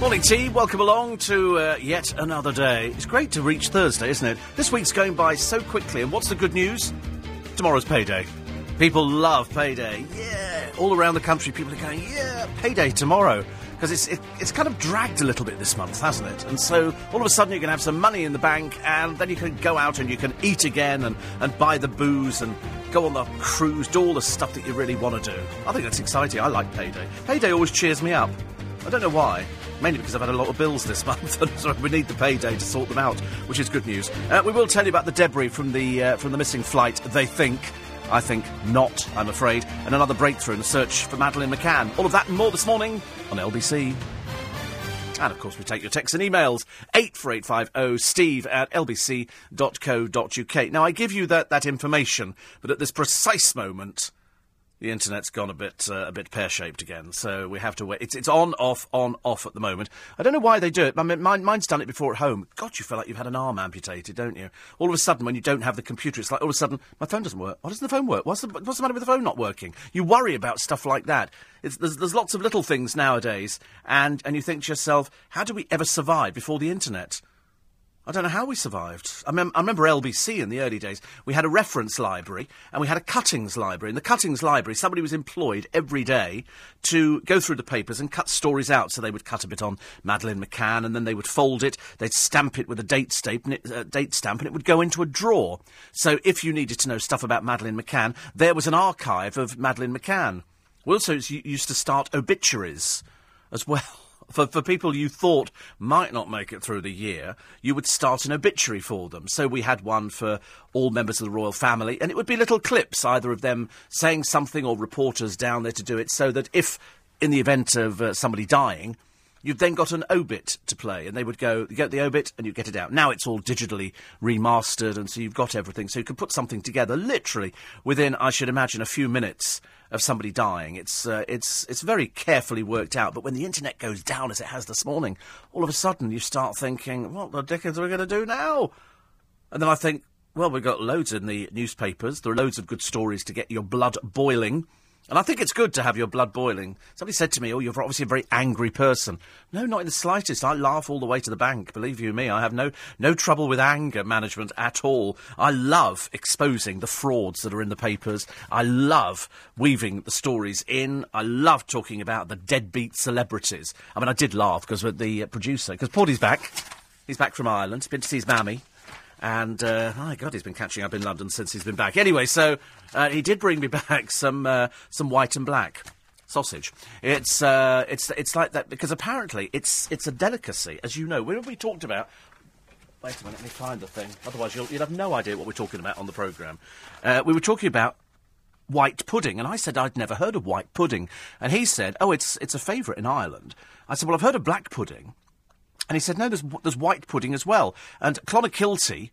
Morning tea, welcome along to yet another day. It's great to reach Thursday, isn't it? This week's going by so quickly, and what's the good news? Tomorrow's payday. People love payday, yeah! All around the country people are going, yeah, payday tomorrow. Because it's kind of dragged a little bit this month, hasn't it? And so all of a sudden you can have some money in the bank, and then you can go out and you can eat again and buy the booze and go on the cruise, do all the stuff that you really want to do. I think that's exciting. I like payday. Payday always cheers me up. I don't know why. Mainly because I've had a lot of bills this month, and so we need the payday to sort them out, which is good news. We will tell you about the debris from the missing flight, they think. I think not, I'm afraid. And another breakthrough in the search for Madeleine McCann. All of that and more this morning on LBC. And, of course, we take your texts and emails. 84850 steve at lbc.co.uk. Now, I give you that information, but at this precise moment, the internet's gone a bit pear-shaped again, so we have to wait. It's on, off at the moment. I don't know why they do it. I mean, mine's done it before at home. God, you feel like you've had an arm amputated, don't you? All of a sudden, when you don't have the computer, it's like, all of a sudden, my phone doesn't work. Why doesn't the phone work? What's the matter with the phone not working? You worry about stuff like that. There's lots of little things nowadays, and you think to yourself, how do we ever survive before the internet? I don't know how we survived. I remember LBC in the early days. We had a reference library and we had a cuttings library. In the cuttings library, somebody was employed every day to go through the papers and cut stories out. So they would cut a bit on Madeleine McCann, and then they would fold it. They'd stamp it with a date stamp, and it would go into a drawer. So if you needed to know stuff about Madeleine McCann, there was an archive of Madeleine McCann. We also used to start obituaries as well. For people you thought might not make it through the year, you would start an obituary for them. So we had one for all members of the royal family, and it would be little clips, either of them saying something or reporters down there to do it, so that if, in the event of somebody dying, you've then got an obit to play, and they would go, you get the obit, and you get it out. Now it's all digitally remastered, and so you've got everything. So you can put something together literally within, I should imagine, a few minutes of somebody dying. It's very carefully worked out, but when the internet goes down, as it has this morning, all of a sudden you start thinking, what the dickens are we going to do now? And then I think, well, we've got loads in the newspapers. There are loads of good stories to get your blood boiling. And I think it's good to have your blood boiling. Somebody said to me, oh, you're obviously a very angry person. No, not in the slightest. I laugh all the way to the bank. Believe you me, I have no trouble with anger management at all. I love exposing the frauds that are in the papers. I love weaving the stories in. I love talking about the deadbeat celebrities. I mean, I did laugh because with the producer, because Paudie's back. He's back from Ireland. He's been to see his mammy. And, my God, he's been catching up in London since he's been back. Anyway, so he did bring me back some white and black sausage. It's like that, because apparently it's a delicacy, as you know. When we talked about... Wait a minute, let me find the thing. Otherwise you'll have no idea what we're talking about on the programme. We were talking about white pudding, and I said I'd never heard of white pudding. And he said, oh, it's a favourite in Ireland. I said, well, I've heard of black pudding. And he said, no, there's white pudding as well. And Clonakilty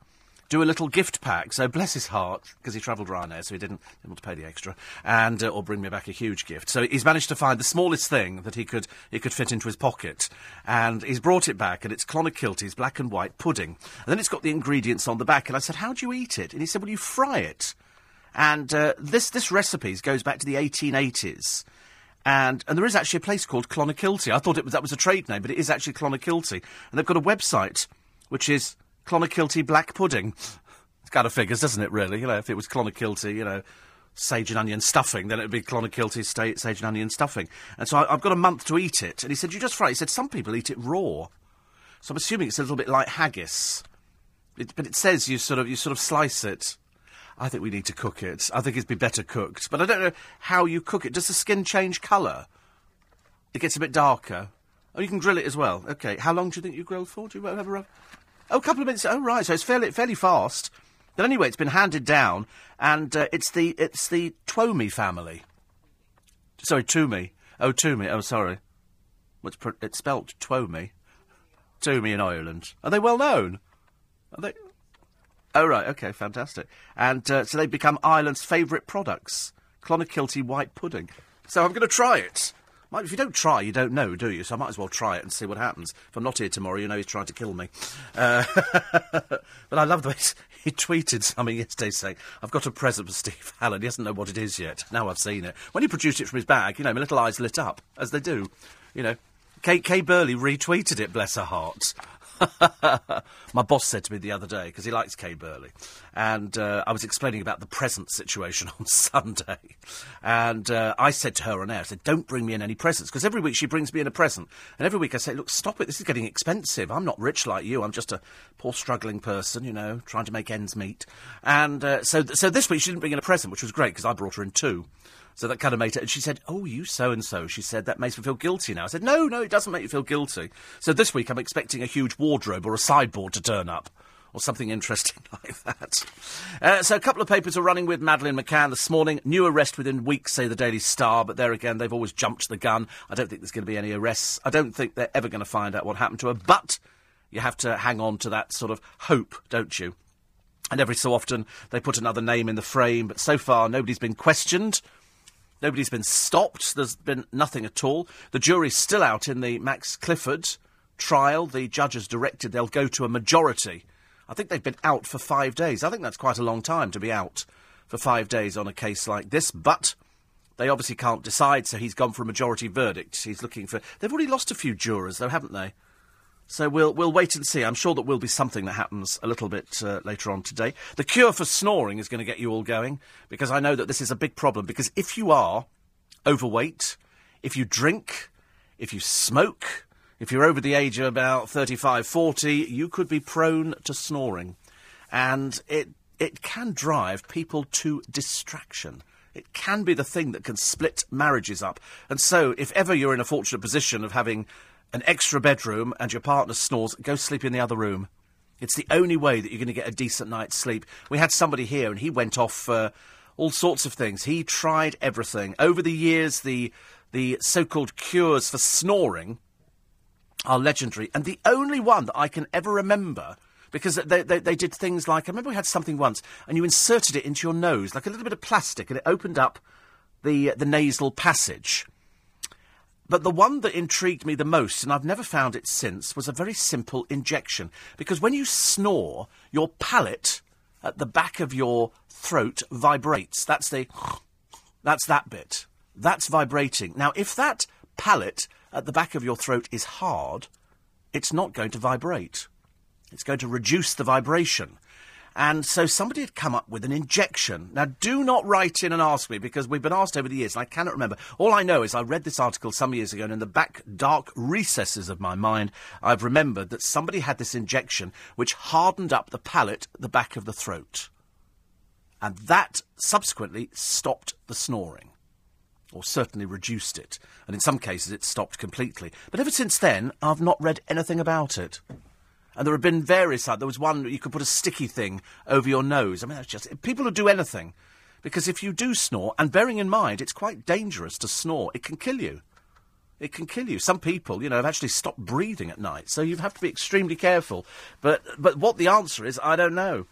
do a little gift pack, so bless his heart, because he travelled Ryanair, so he didn't want to pay the extra, and or bring me back a huge gift. So he's managed to find the smallest thing that he could fit into his pocket. And he's brought it back, and it's Clonakilty's black and white pudding. And then it's got the ingredients on the back, and I said, how do you eat it? And he said, well, you fry it. And this recipe goes back to the 1880s. And there is actually a place called Clonakilty. I thought that was a trade name, but it is actually Clonakilty. And they've got a website, which is Clonakilty Black Pudding. It kind of figures, doesn't it, really? You know, if it was Clonakilty, you know, sage and onion stuffing, then it would be Clonakilty sage and onion stuffing. And so I've got a month to eat it. And he said, you just fry it. He said, some people eat it raw. So I'm assuming it's a little bit like haggis. But it says you sort of slice it. I think we need to cook it. I think it'd be better cooked. But I don't know how you cook it. Does the skin change colour? It gets a bit darker. Oh, you can grill it as well. OK. How long do you think you grill for? Do you have a rub? Oh, a couple of minutes. Oh, right. So it's fairly fast. But anyway, it's been handed down. And it's the Twomey family. Sorry, Twomey. Oh, Twomey. Oh, sorry. It's spelt Twomey. Twomey in Ireland. Are they well known? Are they... Oh, right, OK, fantastic. And so they've become Ireland's favourite products, Clonakilty white pudding. So I'm going to try it. If you don't try, you don't know, do you? So I might as well try it and see what happens. If I'm not here tomorrow, you know he's trying to kill me. But I love the way he tweeted something yesterday saying, I've got a present for Steve Allen. He doesn't know what it is yet. Now I've seen it. When he produced it from his bag, you know, my little eyes lit up, as they do, you know. Kay Burley retweeted it, bless her heart. My boss said to me the other day, because he likes Kay Burley, and I was explaining about the present situation on Sunday, and I said to her on air, I said, don't bring me in any presents, because every week she brings me in a present, and every week I say, look, stop it, this is getting expensive, I'm not rich like you, I'm just a poor struggling person, you know, trying to make ends meet, and so this week she didn't bring in a present, which was great, because I brought her in two. So that kind of made it. And she said, oh, you so-and-so. She said, that makes me feel guilty now. I said, no, it doesn't make you feel guilty. So this week I'm expecting a huge wardrobe or a sideboard to turn up. Or something interesting like that. So a couple of papers are running with Madeleine McCann this morning. New arrest within weeks, say the Daily Star. But there again, they've always jumped the gun. I don't think there's going to be any arrests. I don't think they're ever going to find out what happened to her. But you have to hang on to that sort of hope, don't you? And every so often they put another name in the frame. But so far, nobody's been questioned. Nobody's been stopped. There's been nothing at all. The jury's still out in the Max Clifford trial. The judge has directed they'll go to a majority. I think they've been out for 5 days. I think that's quite a long time to be out for 5 days on a case like this. But they obviously can't decide, so he's gone for a majority verdict. He's looking for... They've already lost a few jurors, though, haven't they? So we'll wait and see. I'm sure that will be something that happens a little bit later on today. The cure for snoring is going to get you all going, because I know that this is a big problem. Because if you are overweight, if you drink, if you smoke, if you're over the age of about 35, 40, you could be prone to snoring. And it can drive people to distraction. It can be the thing that can split marriages up. And so if ever you're in a fortunate position of having an extra bedroom and your partner snores, go sleep in the other room. It's the only way that you're going to get a decent night's sleep. We had somebody here and he went off all sorts of things. He tried everything. Over the years, the so-called cures for snoring are legendary. And the only one that I can ever remember, because they did things like... I remember we had something once and you inserted it into your nose, like a little bit of plastic, and it opened up the nasal passage. But the one that intrigued me the most, and I've never found it since, was a very simple injection. Because when you snore, your palate at the back of your throat vibrates. That's that bit. That's vibrating. Now, if that palate at the back of your throat is hard, it's not going to vibrate. It's going to reduce the vibration. And so somebody had come up with an injection. Now, do not write in and ask me, because we've been asked over the years, and I cannot remember. All I know is I read this article some years ago, and in the back dark recesses of my mind, I've remembered that somebody had this injection which hardened up the palate at the back of the throat. And that subsequently stopped the snoring, or certainly reduced it. And in some cases, it stopped completely. But ever since then, I've not read anything about it. And there have been various... There was one, you could put a sticky thing over your nose. I mean, that's just... People would do anything. Because if you do snore, and bearing in mind, it's quite dangerous to snore. It can kill you. It can kill you. Some people, you know, have actually stopped breathing at night. So you have to be extremely careful. But what the answer is, I don't know.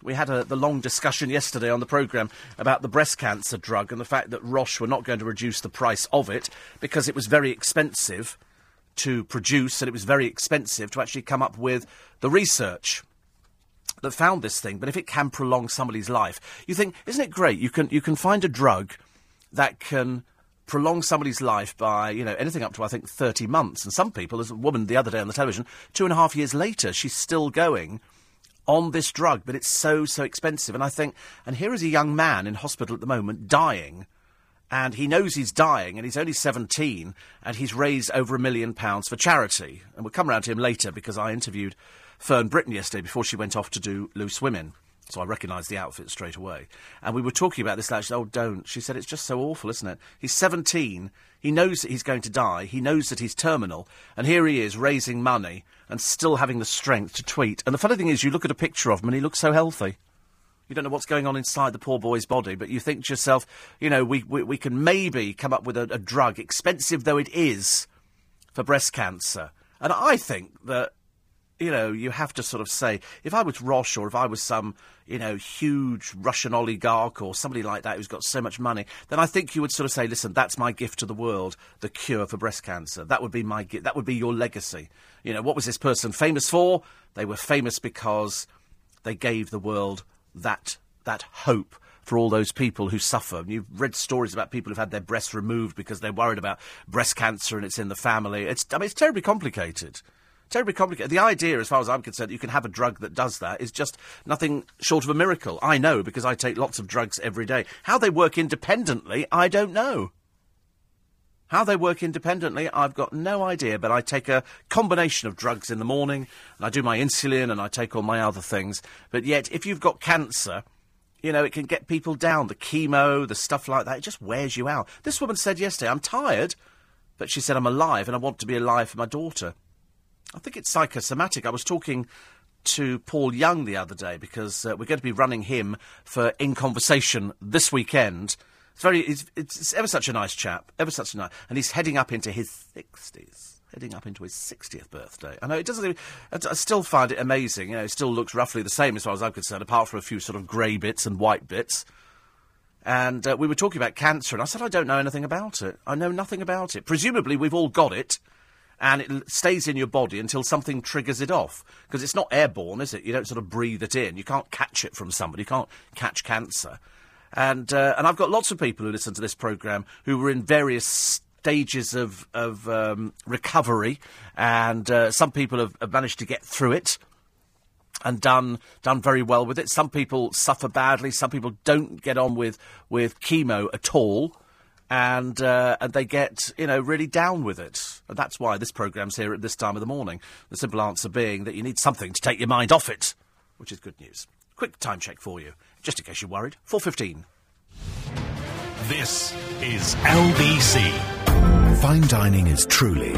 We had the long discussion yesterday on the programme about the breast cancer drug and the fact that Roche were not going to reduce the price of it because it was very expensive to produce, and it was very expensive to actually come up with the research that found this thing. But if it can prolong somebody's life, you think, isn't it great? You can find a drug that can prolong somebody's life by, you know, anything up to, I think, 30 months. And some people, there's a woman the other day on the television, 2.5 years later, she's still going on this drug, but it's so expensive. And I think, and here is a young man in hospital at the moment dying. And he knows he's dying, and he's only 17, and he's raised over £1 million for charity. And we'll come round to him later, because I interviewed Fern Britton yesterday before she went off to do Loose Women. So I recognised the outfit straight away. And we were talking about this, and she said, oh, don't. She said, it's just so awful, isn't it? He's 17, he knows that he's going to die, he knows that he's terminal, and here he is raising money and still having the strength to tweet. And the funny thing is, you look at a picture of him and he looks so healthy. You don't know what's going on inside the poor boy's body, but you think to yourself, you know, we can maybe come up with a drug, expensive though it is, for breast cancer. And I think that, you know, you have to sort of say, if I was Roche or if I was some, you know, huge Russian oligarch or somebody like that who's got so much money, then I think you would sort of say, listen, that's my gift to the world, the cure for breast cancer. That would be my gift. That would be your legacy. You know, what was this person famous for? They were famous because they gave the world that hope, for all those people who suffer. You've read stories about people who've had their breasts removed because they're worried about breast cancer and it's in the family. It's terribly complicated. Terribly complicated. The idea, as far as I'm concerned, that you can have a drug that does that is just nothing short of a miracle. I know, because I take lots of drugs every day. How they work independently, I don't know. How they work independently, I've got no idea, but I take a combination of drugs in the morning, and I do my insulin, and I take all my other things. But yet, if you've got cancer, you know, it can get people down. The chemo, the stuff like that, it just wears you out. This woman said yesterday, I'm tired, but she said, I'm alive, and I want to be alive for my daughter. I think it's psychosomatic. I was talking to Paul Young the other day, because we're going to be running him for In Conversation this weekend. It's ever such a nice chap, and he's heading up into his 60s, heading up into his 60th birthday. I know, it doesn't even, I still find it amazing, you know, it still looks roughly the same as far as I'm concerned, apart from a few sort of grey bits and white bits. And we were talking about cancer, and I said, I don't know anything about it. I know nothing about it. Presumably we've all got it, and it stays in your body until something triggers it off. Because it's not airborne, is it? You don't sort of breathe it in. You can't catch it from somebody. You can't catch cancer. And I've got lots of people who listen to this programme who were in various stages of recovery, and some people have managed to get through it and done very well with it. Some people suffer badly. Some people don't get on with chemo at all, and they get, you know, really down with it. And that's why this programme's here at this time of the morning. The simple answer being that you need something to take your mind off it, which is good news. Quick time check for you, just in case you're worried. 4:15. This is LBC. Fine dining is truly...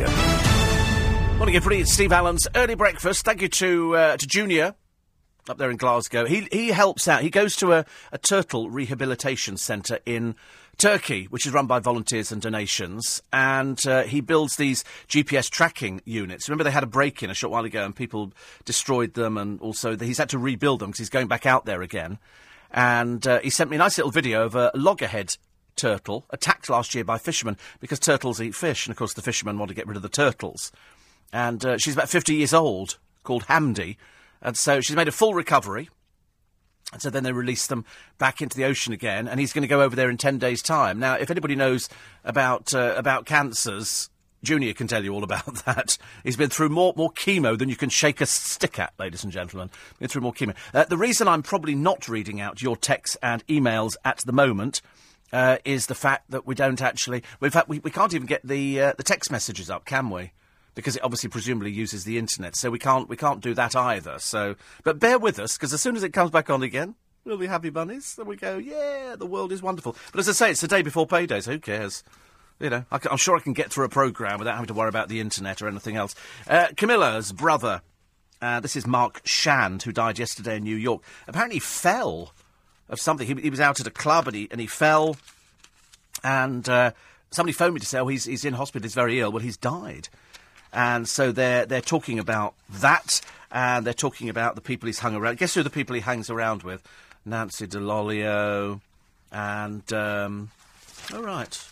Morning, everybody. It's Steve Allen's Early Breakfast. Thank you to Junior up there in Glasgow. He helps out. He goes to a turtle rehabilitation centre in Turkey, which is run by volunteers and donations, and he builds these GPS tracking units. Remember, they had a break-in a short while ago, and people destroyed them, and also he's had to rebuild them because he's going back out there again. And he sent me a nice little video of a loggerhead turtle attacked last year by fishermen because turtles eat fish, and, of course, the fishermen want to get rid of the turtles. And she's about 50 years old, called Hamdi, and so she's made a full recovery. And so then they release them back into the ocean again, and he's going to go over there in 10 days' time. Now, if anybody knows about cancers, Junior can tell you all about that. He's been through more chemo than you can shake a stick at, ladies and gentlemen. Been through more chemo. The reason I'm probably not reading out your texts and emails at the moment is the fact that we don't actually... In fact, we can't even get the text messages up, can we? Because it obviously presumably uses the internet, so we can't do that either. So, but bear with us, because as soon as it comes back on again, we'll be happy bunnies. Then we go, yeah, the world is wonderful. But as I say, it's the day before payday, so who cares? You know, I'm sure I can get through a programme without having to worry about the internet or anything else. Camilla's brother, this is Mark Shand, who died yesterday in New York. Apparently fell of something. He was out at a club and he fell, and somebody phoned me to say, oh, he's in hospital, he's very ill. Well, he's died. And so they're talking about that, and they're talking about the people he's hung around. Guess who the people he hangs around with? Nancy Dell'Olio, and, all right.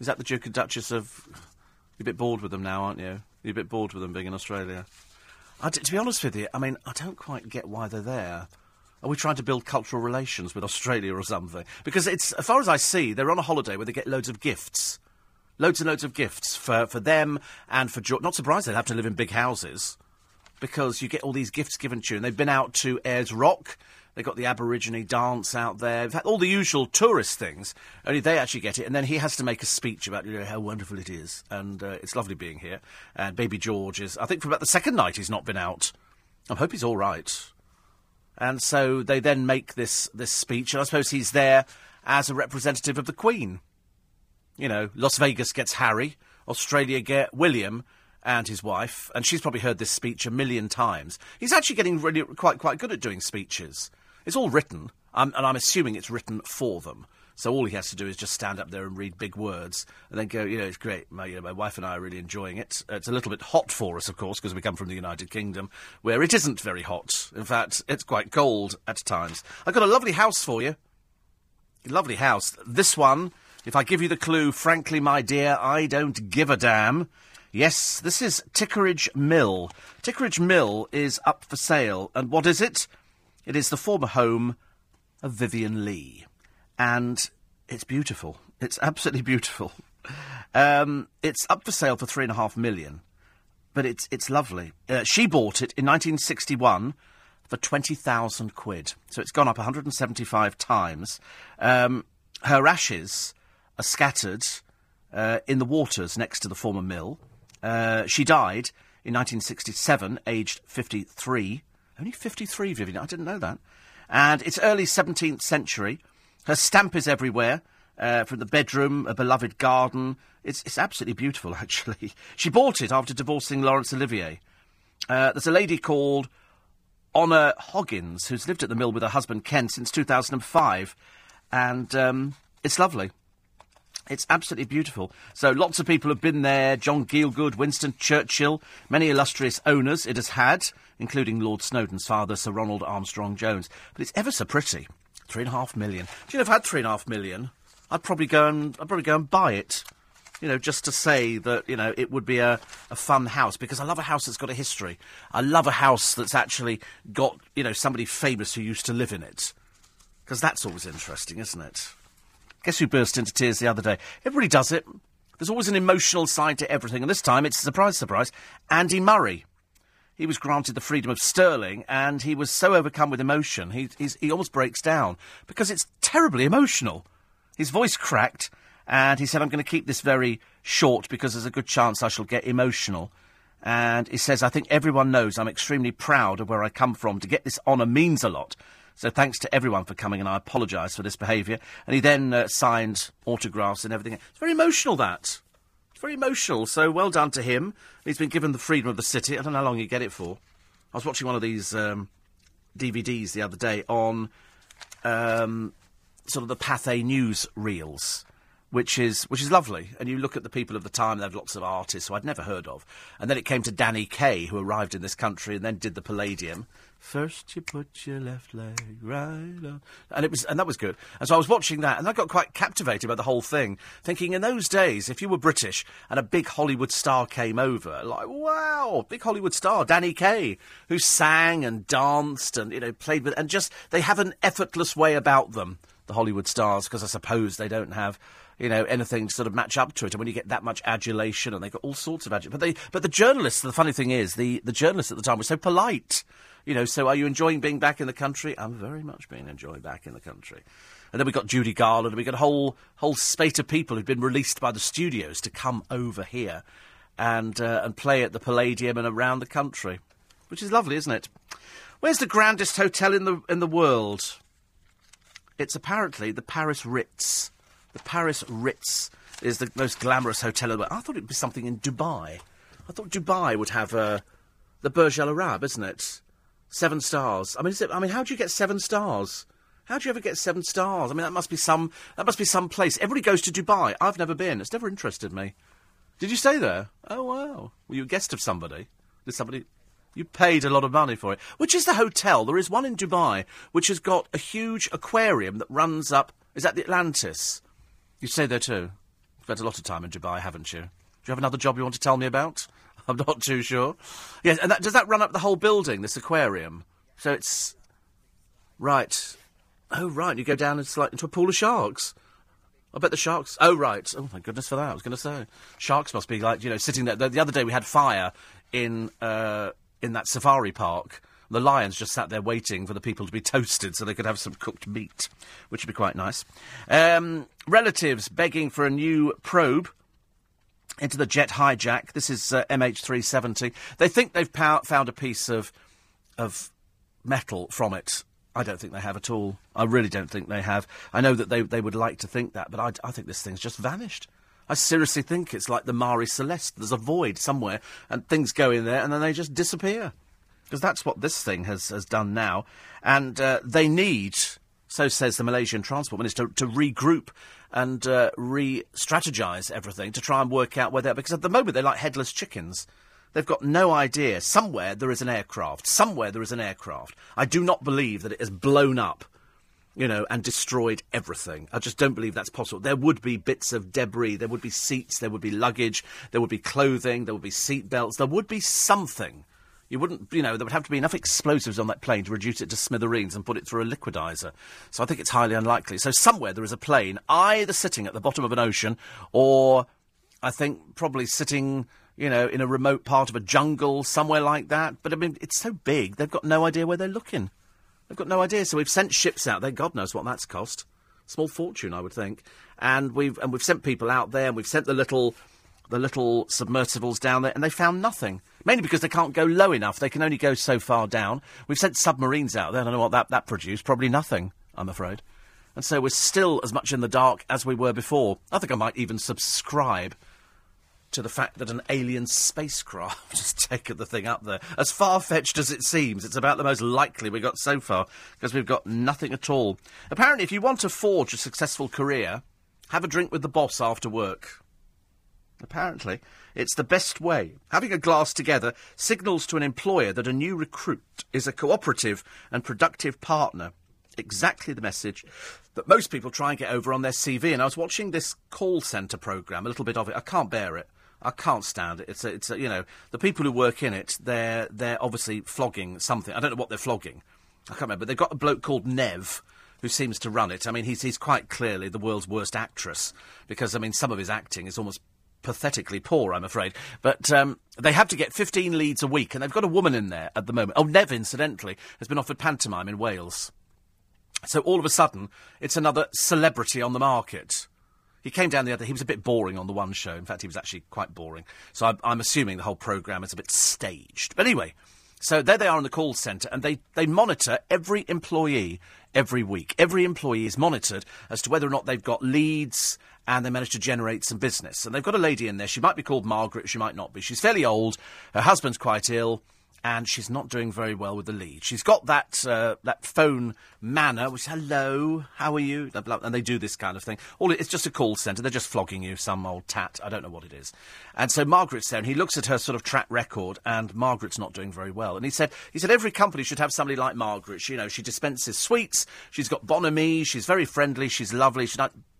Is that the Duke and Duchess of... You're a bit bored with them now, aren't you? You're a bit bored with them being in Australia. To be honest with you, I mean, I don't quite get why they're there. Are we trying to build cultural relations with Australia or something? Because it's, as far as I see, they're on a holiday where they get loads of gifts. Loads and loads of gifts for them and for George. Not surprised they'd have to live in big houses, because you get all these gifts given to you. And they've been out to Ayers Rock. They've got the Aborigine dance out there. In fact, all the usual tourist things, only they actually get it. And then he has to make a speech about, you know, how wonderful it is. And it's lovely being here. And baby George is... I think for about the second night he's not been out. I hope he's all right. And so they then make this speech. And I suppose he's there as a representative of the Queen. You know, Las Vegas gets Harry, Australia get William and his wife, and she's probably heard this speech a million times. He's actually getting really quite good at doing speeches. It's all written, and I'm assuming it's written for them. So all he has to do is just stand up there and read big words and then go, you know, it's great. My wife and I are really enjoying it. It's a little bit hot for us, of course, because we come from the United Kingdom, where it isn't very hot. In fact, it's quite cold at times. I've got a lovely house for you. A lovely house. This one... If I give you the clue, frankly, my dear, I don't give a damn. Yes, this is Tickerage Mill. Tickerage Mill is up for sale. And what is it? It is the former home of Vivian Lee. and it's beautiful. It's absolutely beautiful. It's up for sale for $3.5 million, but it's lovely. She bought it in 1961 for 20,000 quid. So it's gone up 175 times. Her ashes are scattered in the waters next to the former mill. She died in 1967, aged 53. Only 53, Vivian. I didn't know that. And it's early 17th century. Her stamp is everywhere, from the bedroom, a beloved garden. It's absolutely beautiful, actually. She bought it after divorcing Laurence Olivier. There's a lady called Honor Hoggins, who's lived at the mill with her husband, Ken, since 2005. And it's lovely. It's absolutely beautiful. So lots of people have been there. John Gielgud, Winston Churchill, many illustrious owners it has had, including Lord Snowden's father, Sir Ronald Armstrong Jones. But it's ever so pretty. $3.5 million. Do you know, if I had $3.5 million, I'd probably go and buy it. You know, just to say that, you know, it would be a fun house, because I love a house that's got a history. I love a house that's actually got, you know, somebody famous who used to live in it. Because that's always interesting, isn't it? Guess who burst into tears the other day? Everybody does it. There's always an emotional side to everything. And this time, it's, surprise, surprise, Andy Murray. He was granted the freedom of Stirling, and he was so overcome with emotion, he almost breaks down. Because it's terribly emotional. His voice cracked, and he said, I'm going to keep this very short, because there's a good chance I shall get emotional. And he says, I think everyone knows I'm extremely proud of where I come from. To get this honour means a lot. So thanks to everyone for coming, and I apologise for this behaviour. And he then signed autographs and everything. It's very emotional, that. It's very emotional, so well done to him. He's been given the freedom of the city. I don't know how long you get it for. I was watching one of these DVDs the other day on sort of the Pathé news reels, which is lovely. And you look at the people of the time, they have lots of artists who I'd never heard of. And then it came to Danny Kaye, who arrived in this country and then did the Palladium. First you put your left leg right on. And that was good. And so I was watching that, and I got quite captivated by the whole thing, thinking in those days, if you were British and a big Hollywood star came over, like, wow, big Hollywood star, Danny Kaye, who sang and danced and, you know, played with, and just, they have an effortless way about them, the Hollywood stars, because I suppose they don't have, you know, anything to sort of match up to it. And when you get that much adulation, and they got all sorts of adulation. But the journalists, the funny thing is, the journalists at the time were so polite. You know, so are you enjoying being back in the country? I'm very much being enjoyed back in the country. And then we got Judy Garland, and we got a whole spate of people who'd been released by the studios to come over here and play at the Palladium and around the country, which is lovely, isn't it? Where's the grandest hotel in the world? It's apparently the Paris Ritz. The Paris Ritz is the most glamorous hotel in the world. I thought it'd be something in Dubai. I thought Dubai would have the Burj Al Arab, isn't it? 7 stars. I mean, how do you get 7 stars? How do you ever get 7 stars? I mean, that must be some place. Everybody goes to Dubai. I've never been. It's never interested me. Did you stay there? Oh, wow. Were you a guest of somebody? You paid a lot of money for it. Which is the hotel? There is one in Dubai which has got a huge aquarium that runs up. Is that the Atlantis? You stay there too. You've had a lot of time in Dubai, haven't you? Do you have another job you want to tell me about? I'm not too sure. Yes, and does that run up the whole building, this aquarium? So it's... Right. Oh, right, you go down into a pool of sharks. I bet the sharks... Oh, right. Oh, thank goodness for that, I was going to say. Sharks must be, like, you know, sitting there. The other day we had fire in that safari park. The lions just sat there waiting for the people to be toasted so they could have some cooked meat, which would be quite nice. Relatives begging for a new probe into the jet hijack. This is MH370. They think they've found a piece of metal from it. I don't think they have at all. I really don't think they have. I know that they would like to think that, but I think this thing's just vanished. I seriously think it's like the Mare Celeste. There's a void somewhere, and things go in there, and then they just disappear. Because that's what this thing has done now. And they need, so says the Malaysian Transport Minister, to regroup and re-strategise everything to try and work out where they're... Because at the moment, they're like headless chickens. They've got no idea. Somewhere there is an aircraft. Somewhere there is an aircraft. I do not believe that it has blown up, you know, and destroyed everything. I just don't believe that's possible. There would be bits of debris. There would be seats. There would be luggage. There would be clothing. There would be seat belts. There would be something You wouldn't, you know, there would have to be enough explosives on that plane to reduce it to smithereens and put it through a liquidizer. So I think it's highly unlikely. So somewhere there is a plane either sitting at the bottom of an ocean or, I think, probably sitting, you know, in a remote part of a jungle, somewhere like that. But, I mean, it's so big, they've got no idea where they're looking. They've got no idea. So we've sent ships out there. God knows what that's cost. Small fortune, I would think. And we've sent people out there, and we've sent the little submersibles down there, and they found nothing. Mainly because they can't go low enough. They can only go so far down. We've sent submarines out there. I don't know what that produced. Probably nothing, I'm afraid. And so we're still as much in the dark as we were before. I think I might even subscribe to the fact that an alien spacecraft has taken the thing up there. As far-fetched as it seems, it's about the most likely we got so far, because we've got nothing at all. Apparently, if you want to forge a successful career, have a drink with the boss after work. Apparently, it's the best way. Having a glass together signals to an employer that a new recruit is a cooperative and productive partner. Exactly the message that most people try and get over on their CV. And I was watching this call centre programme, a little bit of it. I can't bear it. I can't stand it. It's a, you know, the people who work in it, they're obviously flogging something. I don't know what they're flogging. I can't remember. They've got a bloke called Nev who seems to run it. I mean, he's quite clearly the world's worst actress because, I mean, some of his acting is almost pathetically poor, I'm afraid. But they have to get 15 leads a week, and they've got a woman in there at the moment. Oh, Nev, incidentally, has been offered pantomime in Wales. So all of a sudden, it's another celebrity on the market. He came down the other... He was a bit boring on the one show. In fact, he was actually quite boring. So I'm assuming the whole programme is a bit staged. But anyway, so there they are in the call centre, and they monitor every employee every week. Every employee is monitored as to whether or not they've got leads, and they managed to generate some business. And they've got a lady in there. She might be called Margaret. She might not be. She's fairly old. Her husband's quite ill. And she's not doing very well with the lead. She's got that phone manner, which is, hello, how are you? Blah, blah, and they do this kind of thing. It's just a call centre. They're just flogging you some old tat. I don't know what it is. And so Margaret's there, and he looks at her sort of track record, and Margaret's not doing very well. And he said every company should have somebody like Margaret. She, you know, she dispenses sweets. She's got bonhomie. She's very friendly. She's lovely.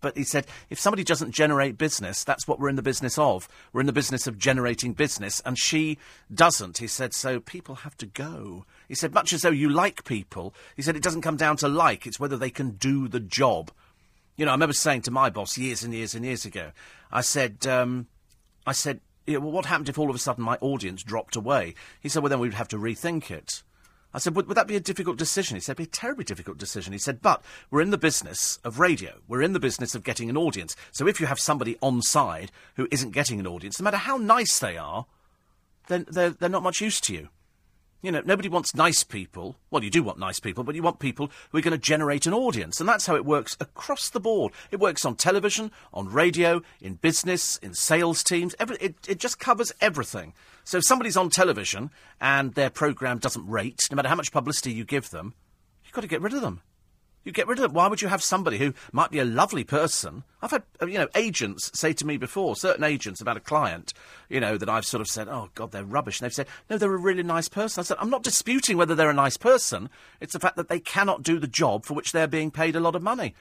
But he said, if somebody doesn't generate business, that's what we're in the business of. We're in the business of generating business, and she doesn't. He said, so people have to go. He said, much as though you like people, he said, it doesn't come down to like, it's whether they can do the job. You know, I remember saying to my boss years and years and years ago, I said, yeah, well, what happened if all of a sudden my audience dropped away? He said, well, then we'd have to rethink it. I said, would that be a difficult decision? He said, it'd be a terribly difficult decision. He said, but we're in the business of radio. We're in the business of getting an audience. So if you have somebody on side who isn't getting an audience, no matter how nice they are, then they're not much use to you. You know, nobody wants nice people. Well, you do want nice people, but you want people who are going to generate an audience. And that's how it works across the board. It works on television, on radio, in business, in sales teams. It just covers everything. So if somebody's on television and their programme doesn't rate, no matter how much publicity you give them, you've got to get rid of them. You get rid of them. Why would you have somebody who might be a lovely person? I've had, you know, agents say to me before, certain agents about a client, you know, that I've sort of said, oh, God, they're rubbish. And they've said, no, they're a really nice person. I said, I'm not disputing whether they're a nice person. It's the fact that they cannot do the job for which they're being paid a lot of money.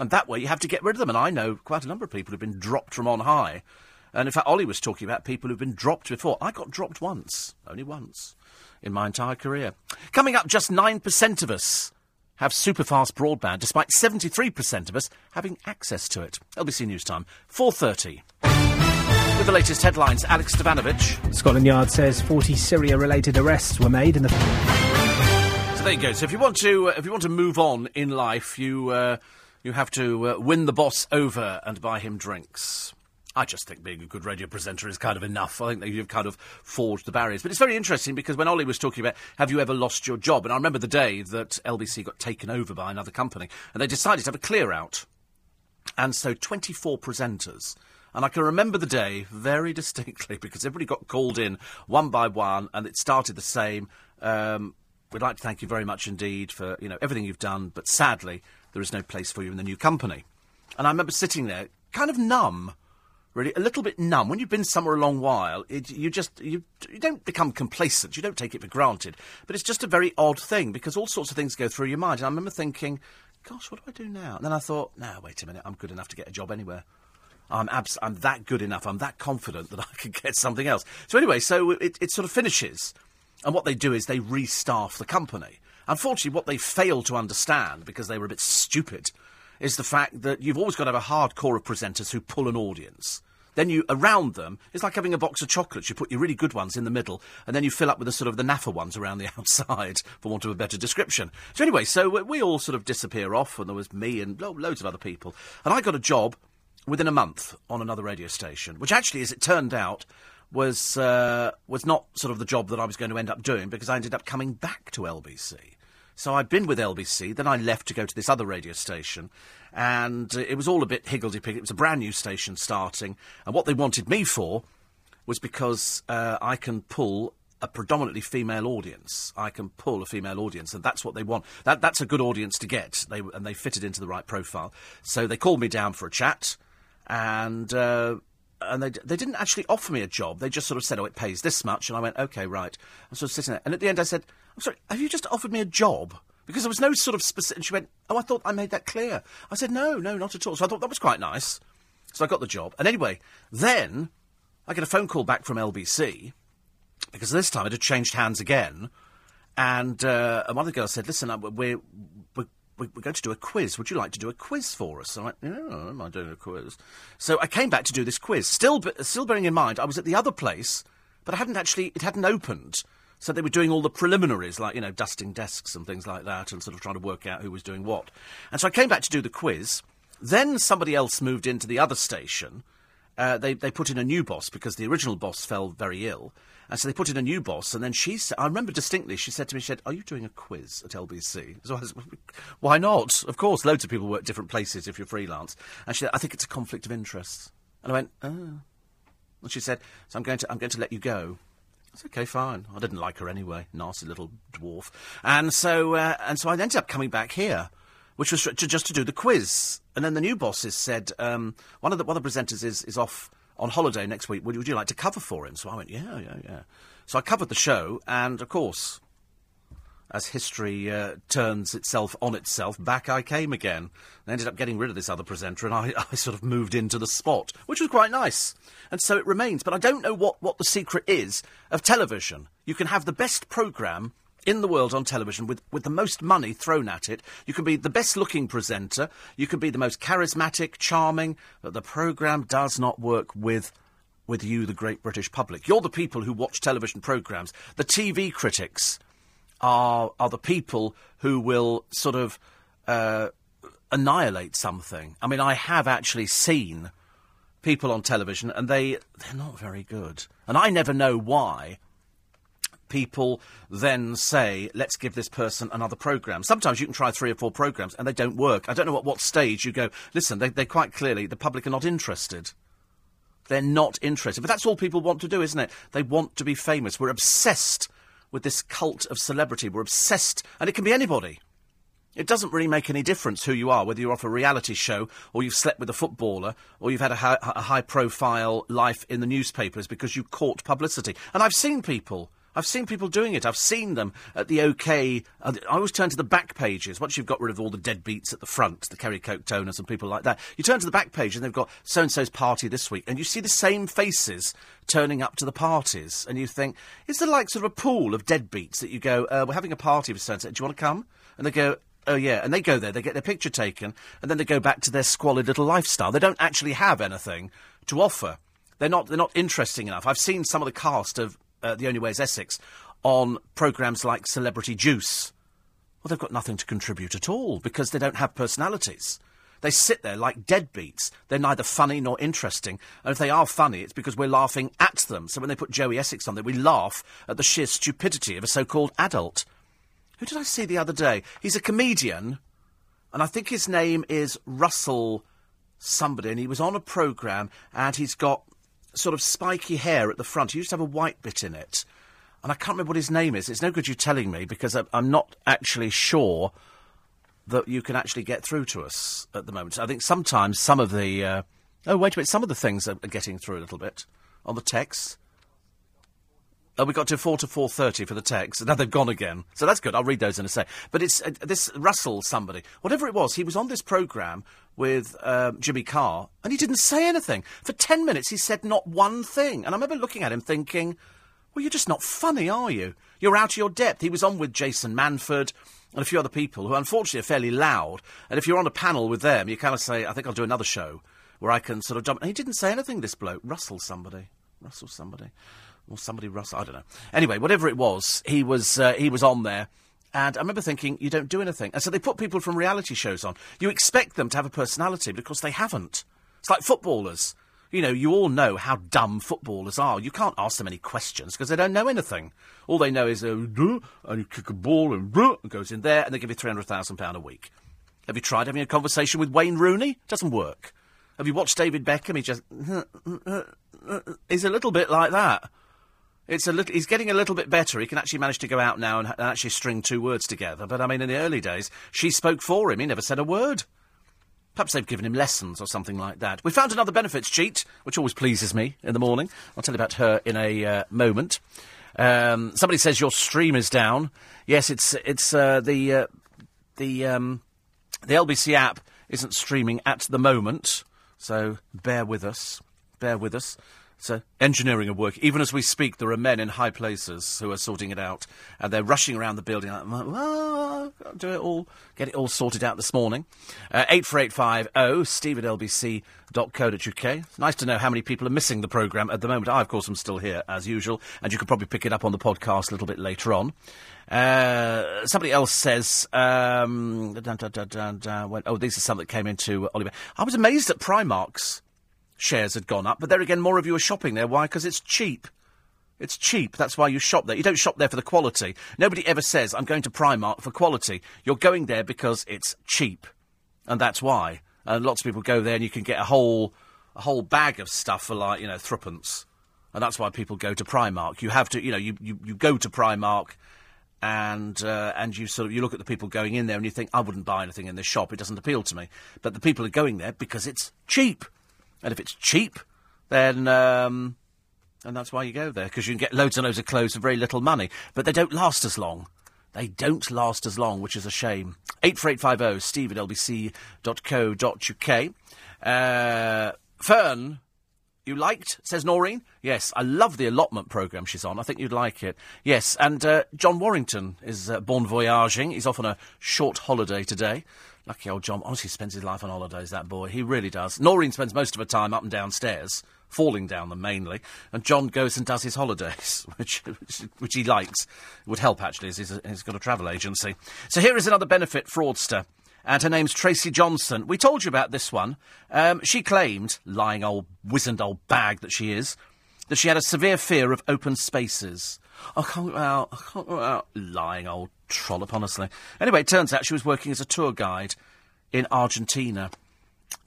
And that way you have to get rid of them. And I know quite a number of people who've been dropped from on high. And, in fact, Ollie was talking about people who've been dropped before. I got dropped once, only once, in my entire career. Coming up, just 9% of us have super-fast broadband, despite 73% of us having access to it. LBC News Time, 4:30. With the latest headlines, Alex Stevanovic. Scotland Yard says 40 Syria-related arrests were made in the... So there you go. So if you want to move on in life, you have to win the boss over and buy him drinks. I just think being a good radio presenter is kind of enough. I think that you've kind of forged the barriers. But it's very interesting because when Ollie was talking about, have you ever lost your job? And I remember the day that LBC got taken over by another company and they decided to have a clear out. And so 24 presenters. And I can remember the day very distinctly because everybody got called in one by one and it started the same. We'd like to thank you very much indeed for, you know, everything you've done. But sadly, there is no place for you in the new company. And I remember sitting there kind of numb. Really, a little bit numb. When you've been somewhere a long while, you don't become complacent. You don't take it for granted. But it's just a very odd thing because all sorts of things go through your mind. And I remember thinking, gosh, what do I do now? And then I thought, no, wait a minute, I'm good enough to get a job anywhere. I'm that good enough. I'm that confident that I could get something else. So anyway, so it sort of finishes. And what they do is they restaff the company. Unfortunately, what they failed to understand, because they were a bit stupid, is the fact that you've always got to have a hardcore of presenters who pull an audience. Then you, around them, it's like having a box of chocolates. You put your really good ones in the middle, and then you fill up with the sort of the naff ones around the outside, for want of a better description. So anyway, so we all sort of disappear off, and there was me and loads of other people. And I got a job within a month on another radio station, which actually, as it turned out, was not sort of the job that I was going to end up doing, because I ended up coming back to LBC. So I'd been with LBC, then I left to go to this other radio station, and it was all a bit higgledy-piggledy. It was a brand-new station starting, and what they wanted me for was because I can pull a predominantly female audience. I can pull a female audience, and that's what they want. That's a good audience to get, and they fitted into the right profile. So they called me down for a chat, and they didn't actually offer me a job. They just sort of said, oh, it pays this much. And I went, OK, right. I'm sort of sitting there. And at the end I said, I'm sorry, have you just offered me a job? Because there was no sort of specific... And she went, oh, I thought I made that clear. I said, no, not at all. So I thought that was quite nice. So I got the job. And anyway, then I get a phone call back from LBC, because this time it had changed hands again. And one of the girls said, listen, we're going to do a quiz. Would you like to do a quiz for us? And I went, yeah, am I doing a quiz? So I came back to do this quiz. Still bearing in mind, I was at the other place, but it hadn't opened. So they were doing all the preliminaries, like, dusting desks and things like that, and sort of trying to work out who was doing what. And so I came back to do the quiz. Then somebody else moved into the other station. They put in a new boss, because the original boss fell very ill. And so they put in a new boss, and then I remember distinctly, she said to me, are you doing a quiz at LBC? So I said, why not? Of course, loads of people work different places if you're freelance. And she said, I think it's a conflict of interest. And I went, oh. And she said, so I'm going to let you go. I said, OK, fine. I didn't like her anyway. Nasty little dwarf. And so I ended up coming back here, which was just to do the quiz. And then the new bosses said, one of the presenters is off on holiday next week. Would you like to cover for him? So I went, yeah. So I covered the show, and of course, as history turns itself on itself, back I came again. I ended up getting rid of this other presenter, and I sort of moved into the spot, which was quite nice. And so it remains. But I don't know what the secret is of television. You can have the best programme in the world on television, with the most money thrown at it. You can be the best-looking presenter. You can be the most charismatic, charming. But the programme does not work with you, the great British public. You're the people who watch television programmes. The TV critics are the people who will sort of annihilate something. I mean, I have actually seen people on television, and they're not very good. And I never know why people then say, let's give this person another programme. Sometimes you can try 3 or 4 programmes and they don't work. I don't know at what stage you go, listen, they quite clearly, the public are not interested. They're not interested. But that's all people want to do, isn't it? They want to be famous. We're obsessed with this cult of celebrity. We're obsessed, and it can be anybody. It doesn't really make any difference who you are, whether you're off a reality show or you've slept with a footballer or you've had a high-profile life in the newspapers because you caught publicity. And I've seen people doing it. I've seen them at the OK. I always turn to the back pages. Once you've got rid of all the deadbeats at the front, the Kerry Coke toners and people like that, you turn to the back page and they've got so-and-so's party this week. And you see the same faces turning up to the parties. And you think, is there like sort of a pool of deadbeats that you go, we're having a party with so-and-so. Do you want to come? And they go, oh, yeah. And they go there. They get their picture taken. And then they go back to their squalid little lifestyle. They don't actually have anything to offer. They're not interesting enough. I've seen some of the cast of The Only Way is Essex on programmes like Celebrity Juice. Well, they've got nothing to contribute at all because they don't have personalities. They sit there like deadbeats. They're neither funny nor interesting. And if they are funny, it's because we're laughing at them. So when they put Joey Essex on there, we laugh at the sheer stupidity of a so-called adult. Who did I see the other day? He's a comedian, and I think his name is Russell somebody, and he was on a programme, and he's got sort of spiky hair at the front. He used to have a white bit in it. And I can't remember what his name is. It's no good you telling me, because I'm not actually sure that you can actually get through to us at the moment. I think sometimes some of the... oh, wait a minute. Some of the things are getting through a little bit on the text. Oh, we got to 4 to 4.30 for the text. Now they've gone again. So that's good. I'll read those in a sec. But it's this Russell somebody. Whatever it was, he was on this programme with Jimmy Carr, and he didn't say anything. For 10 minutes, he said not one thing. And I remember looking at him thinking, Well, you're just not funny, are you? You're out of your depth. He was on with Jason Manford and a few other people who, unfortunately, are fairly loud. And if you're on a panel with them, you kind of say, I think I'll do another show where I can sort of jump. And he didn't say anything, this bloke. Russell somebody. Or somebody Russell. I don't know. Anyway, whatever it was, he was on there. And I remember thinking, you don't do anything. And so they put people from reality shows on. You expect them to have a personality, but of course they haven't. It's like footballers. You know, you all know how dumb footballers are. You can't ask them any questions because they don't know anything. All they know is, and you kick a ball and it goes in there and they give you £300,000 a week. Have you tried having a conversation with Wayne Rooney? Doesn't work. Have you watched David Beckham? He just... he's a little bit like that. He's getting a little bit better. He can actually manage to go out now and actually string two words together. But, I mean, in the early days, she spoke for him. He never said a word. Perhaps they've given him lessons or something like that. We found another benefits cheat, which always pleases me in the morning. I'll tell you about her in a moment. Somebody says your stream is down. Yes, the LBC app isn't streaming at the moment. So bear with us. So, engineering of work. Even as we speak, there are men in high places who are sorting it out. And they're rushing around the building like, well, I'll do it all. Get it all sorted out this morning. 84850, steve at lbc.co.uk. Nice to know how many people are missing the programme at the moment. I, of course, am still here, as usual. And you can probably pick it up on the podcast a little bit later on. Somebody else says, these are some that came into Oliver. I was amazed at Primark's. Shares had gone up, but there again, more of you are shopping there. Why? Because it's cheap. It's cheap. That's why you shop there. You don't shop there for the quality. Nobody ever says, I'm going to Primark for quality. You're going there because it's cheap. And that's why. And lots of people go there and you can get a whole bag of stuff for, like, you know, threepence. And that's why people go to Primark. You have to, you know, you go to Primark and you look at the people going in there and you think, I wouldn't buy anything in this shop. It doesn't appeal to me. But the people are going there because it's cheap. And if it's cheap, then... and that's why you go there, because you can get loads and loads of clothes for very little money. But they don't last as long. They don't last as long, which is a shame. 84850, steve at lbc.co.uk. Fern, you liked, says Noreen? Yes, I love the allotment programme she's on. I think you'd like it. Yes, and John Warrington is bon voyaging. He's off on a short holiday today. Lucky old John. Honestly, spends his life on holidays, that boy. He really does. Noreen spends most of her time up and downstairs, falling down them mainly, and John goes and does his holidays, which he likes. It would help, actually, as he's got a travel agency. So here is another benefit fraudster, and her name's Tracy Johnson. We told you about this one. She claimed, lying old, wizened old bag that she is, that she had a severe fear of open spaces. I can't go out. Lying old trollop, honestly. Anyway, it turns out she was working as a tour guide in Argentina.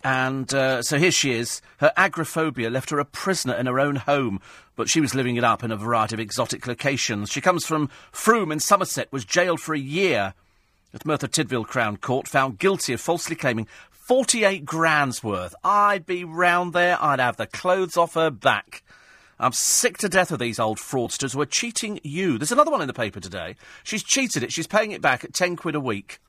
And so here she is. Her agoraphobia left her a prisoner in her own home, but she was living it up in a variety of exotic locations. She comes from Frome in Somerset, was jailed for a year at Merthyr Tydfil Crown Court, found guilty of falsely claiming 48 grand's worth. I'd be round there, I'd have the clothes off her back. I'm sick to death of these old fraudsters who are cheating you. There's another one in the paper today. She's cheated it. She's paying it back at £10 a week.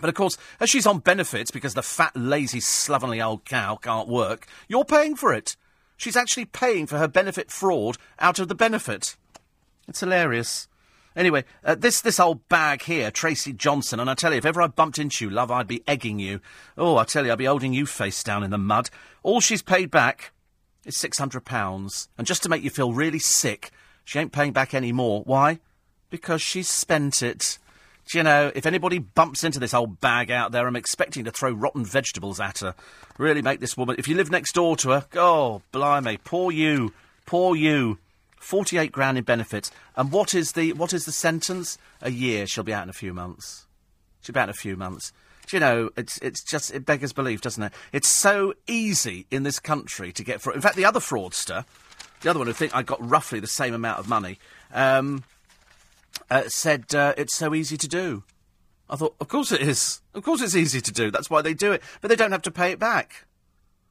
But, of course, as she's on benefits because the fat, lazy, slovenly old cow can't work, you're paying for it. She's actually paying for her benefit fraud out of the benefit. It's hilarious. Anyway, this old bag here, Tracy Johnson, and I tell you, if ever I bumped into you, love, I'd be egging you. Oh, I tell you, I'd be holding you face down in the mud. All she's paid back... It's £600. And just to make you feel really sick, she ain't paying back any more. Why? Because she's spent it. Do you know, if anybody bumps into this old bag out there, I'm expecting to throw rotten vegetables at her. Really make this woman... If you live next door to her, oh, blimey, poor you. Poor you. 48 grand in benefits. And what is the sentence? A year. She'll be out in a few months. She'll be out in a few months. You know, it beggars belief, doesn't it? It's so easy in this country to get fraud. In fact, the other fraudster, the other one who think I got roughly the same amount of money, said it's so easy to do. I thought, of course it is. Of course it's easy to do. That's why they do it. But they don't have to pay it back.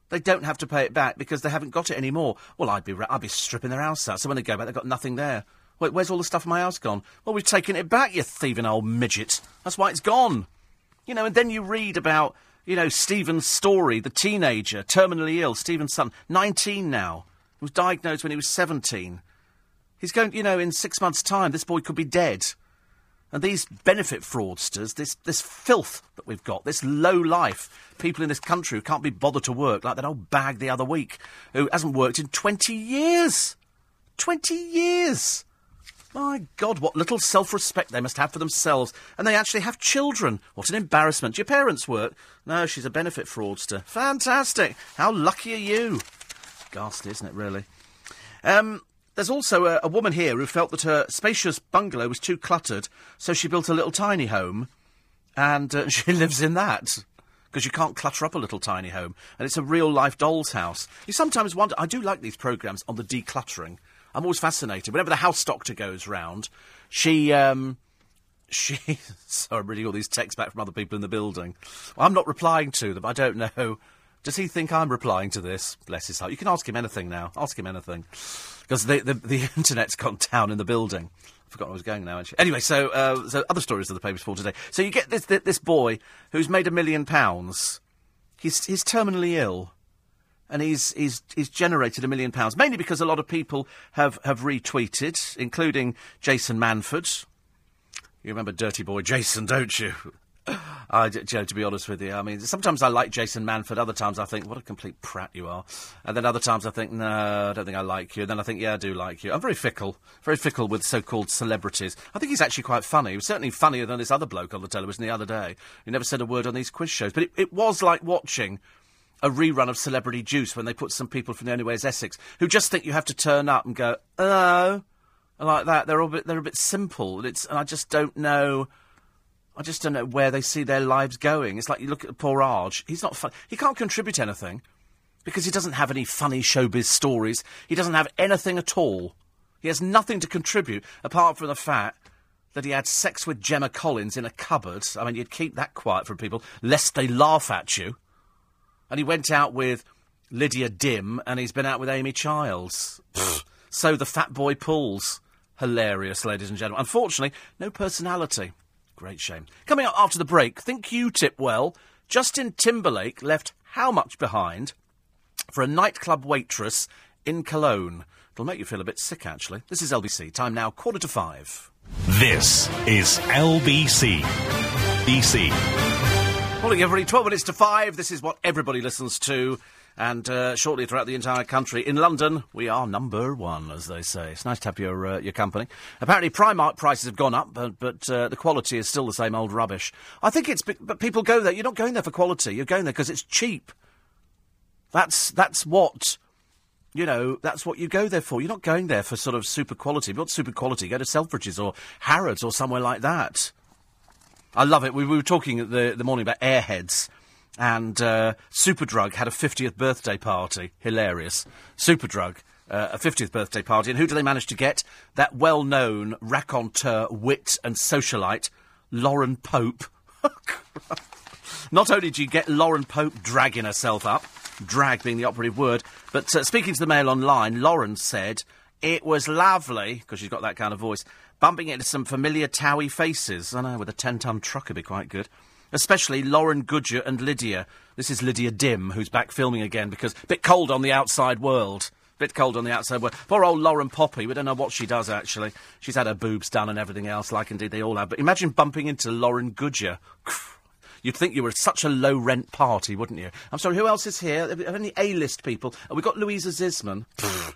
They don't have to pay it back because they haven't got it anymore. Well, I'd be stripping their house out. So when they go back, they've got nothing there. Wait, where's all the stuff in my house gone? Well, we've taken it back, you thieving old midget. That's why it's gone. You know, and then you read about, you know, Stephen's story, the teenager, terminally ill, Stephen Sutton, 19 now. He was diagnosed when he was 17. He's going, you know, in 6 months' time, this boy could be dead. And these benefit fraudsters, this filth that we've got, this low life, people in this country who can't be bothered to work, like that old bag the other week, who hasn't worked in 20 years. 20 years! My God, what little self-respect they must have for themselves. And they actually have children. What an embarrassment. Do your parents work? No, she's a benefit fraudster. Fantastic. How lucky are you? Ghastly, isn't it, really? There's also a woman here who felt that her spacious bungalow was too cluttered, so she built a little tiny home, and she lives in that. Because you can't clutter up a little tiny home. And it's a real-life doll's house. You sometimes wonder... I do like these programmes on the decluttering. I'm always fascinated. Whenever the house doctor goes round, she... So I'm reading all these texts back from other people in the building. Well, I'm not replying to them. I don't know. Does he think I'm replying to this? Bless his heart. You can ask him anything now. Ask him anything. Because the internet's gone down in the building. I forgot where I was going now, actually. Anyway, so other stories of the papers for today. So you get this boy who's made £1 million. He's terminally ill, and he's generated £1 million, mainly because a lot of people have retweeted, including Jason Manford. You remember Dirty Boy Jason, don't you? Joe, to be honest with you, I mean, sometimes I like Jason Manford, other times I think, what a complete prat you are. And then other times I think, no, I don't think I like you. And then I think, yeah, I do like you. I'm very fickle with so-called celebrities. I think he's actually quite funny. He was certainly funnier than this other bloke on the television the other day. He never said a word on these quiz shows. But it was like watching a rerun of Celebrity Juice when they put some people from The Only Way is Essex who just think you have to turn up and go, oh, like that. They're a bit simple. And I just don't know where they see their lives going. It's like you look at poor Arge. He's not fun. He can't contribute anything because he doesn't have any funny showbiz stories. He doesn't have anything at all. He has nothing to contribute apart from the fact that he had sex with Gemma Collins in a cupboard. I mean, you'd keep that quiet from people lest they laugh at you. And he went out with Lydia Dim and he's been out with Amy Childs. So the fat boy pulls. Hilarious, ladies and gentlemen. Unfortunately, no personality. Great shame. Coming up after the break, think you tip well. Justin Timberlake left how much behind for a nightclub waitress in Cologne? It'll make you feel a bit sick, actually. This is LBC. Time now, 5:15. This is LBC. BC. Morning, everybody. 5:12. This is what everybody listens to. And shortly throughout the entire country. In London, we are #1, as they say. It's nice to have your company. Apparently, Primark prices have gone up, but the quality is still the same old rubbish. I think it's... But people go there. You're not going there for quality. You're going there because it's cheap. That's what... You know, that's what you go there for. You're not going there for sort of super quality. If you want super quality, go to Selfridges or Harrods or somewhere like that. I love it. We were talking the morning about Airheads. And Superdrug had a 50th birthday party. Hilarious. Superdrug, a 50th birthday party. And who do they manage to get? That well-known raconteur, wit and socialite, Lauren Pope. Not only do you get Lauren Pope dragging herself up, drag being the operative word, but speaking to the Mail Online, Lauren said, it was lovely, because she's got that kind of voice, bumping into some familiar towy faces. I know, with a 10-ton truck would be quite good. Especially Lauren Goodger and Lydia. This is Lydia Dim, who's back filming again, because a bit cold on the outside world. Poor old Lauren Poppy. We don't know what she does, actually. She's had her boobs done and everything else, like indeed they all have. But imagine bumping into Lauren Goodger. You'd think you were such a low-rent party, wouldn't you? I'm sorry, who else is here? Have any A-list people? We've got Louisa Zisman.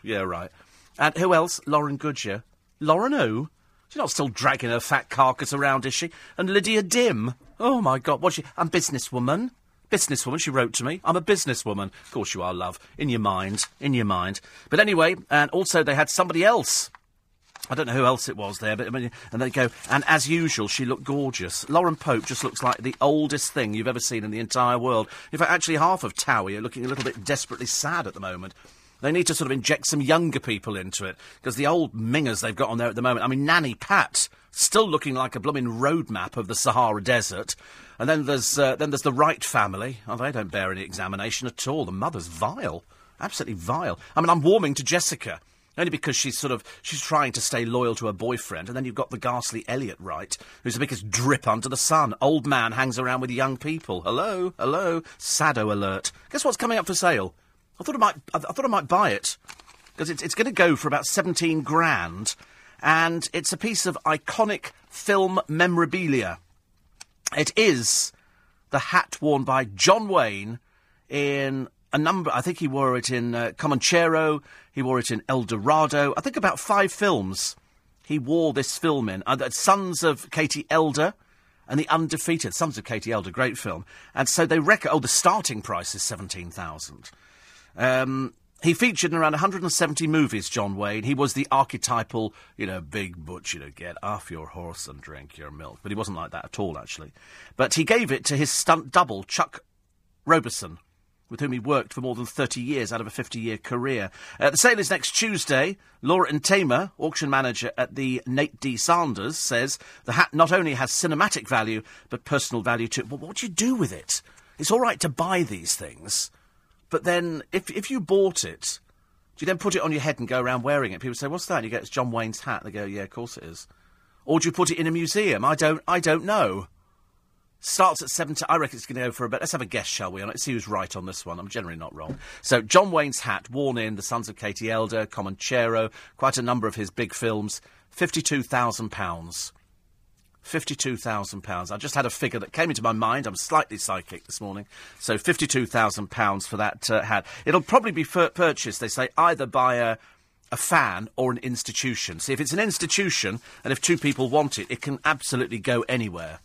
Yeah, right. And who else? Lauren Goodger. Lauren who? She's not still dragging her fat carcass around, is she? And Lydia Dim. Oh, my God, what's she... I'm businesswoman. Businesswoman, she wrote to me. I'm a businesswoman. Of course you are, love. In your mind. In your mind. But anyway, and also they had somebody else. I don't know who else it was there, but... I mean, and they go, and as usual, she looked gorgeous. Lauren Pope just looks like the oldest thing you've ever seen in the entire world. In fact, actually half of Towie are looking a little bit desperately sad at the moment. They need to sort of inject some younger people into it, because the old mingers they've got on there at the moment... I mean, Nanny Pat... Still looking like a blooming roadmap of the Sahara Desert. And then there's the Wright family. Oh, they don't bear any examination at all. The mother's vile. Absolutely vile. I mean, I'm warming to Jessica. Only because she's trying to stay loyal to her boyfriend. And then you've got the ghastly Elliot Wright, who's the biggest drip under the sun. Old man hangs around with young people. Hello, hello. Sado alert. Guess what's coming up for sale? I thought I might buy it. because it's going to go for about 17 grand, and it's a piece of iconic film memorabilia. It is the hat worn by John Wayne in a number... I think he wore it in Comanchero, he wore it in El Dorado, I think about 5 films he wore this film in. Sons of Katie Elder and The Undefeated. Sons of Katie Elder, great film. And so they reckon... Oh, the starting price is $17,000. He featured in around 170 movies, John Wayne. He was the archetypal, you know, big butcher to get off your horse and drink your milk. But he wasn't like that at all, actually. But he gave it to his stunt double, Chuck Roberson, with whom he worked for more than 30 years out of a 50-year career. The sale is next Tuesday. Laura Entema, auction manager at the Nate D. Sanders, says the hat not only has cinematic value, but personal value too. Well, what do you do with it? It's all right to buy these things, but then if you bought it, do you then put it on your head and go around wearing it? People say, what's that? And you go, it's John Wayne's hat. They go, yeah, of course it is. Or do you put it in a museum? I don't know. Starts at 7... I reckon it's going to go for a bit. Let's have a guess, shall we, on it? Let's see who's right on this one. I'm generally not wrong. So, John Wayne's hat, worn in The Sons of Katie Elder, Comanchero, quite a number of his big films. £52,000. £52,000. I just had a figure that came into my mind. I'm slightly psychic this morning. So, £52,000 for that hat. It'll probably be purchased, they say, either by a fan or an institution. See, if it's an institution, and if 2 people want it, it can absolutely go anywhere.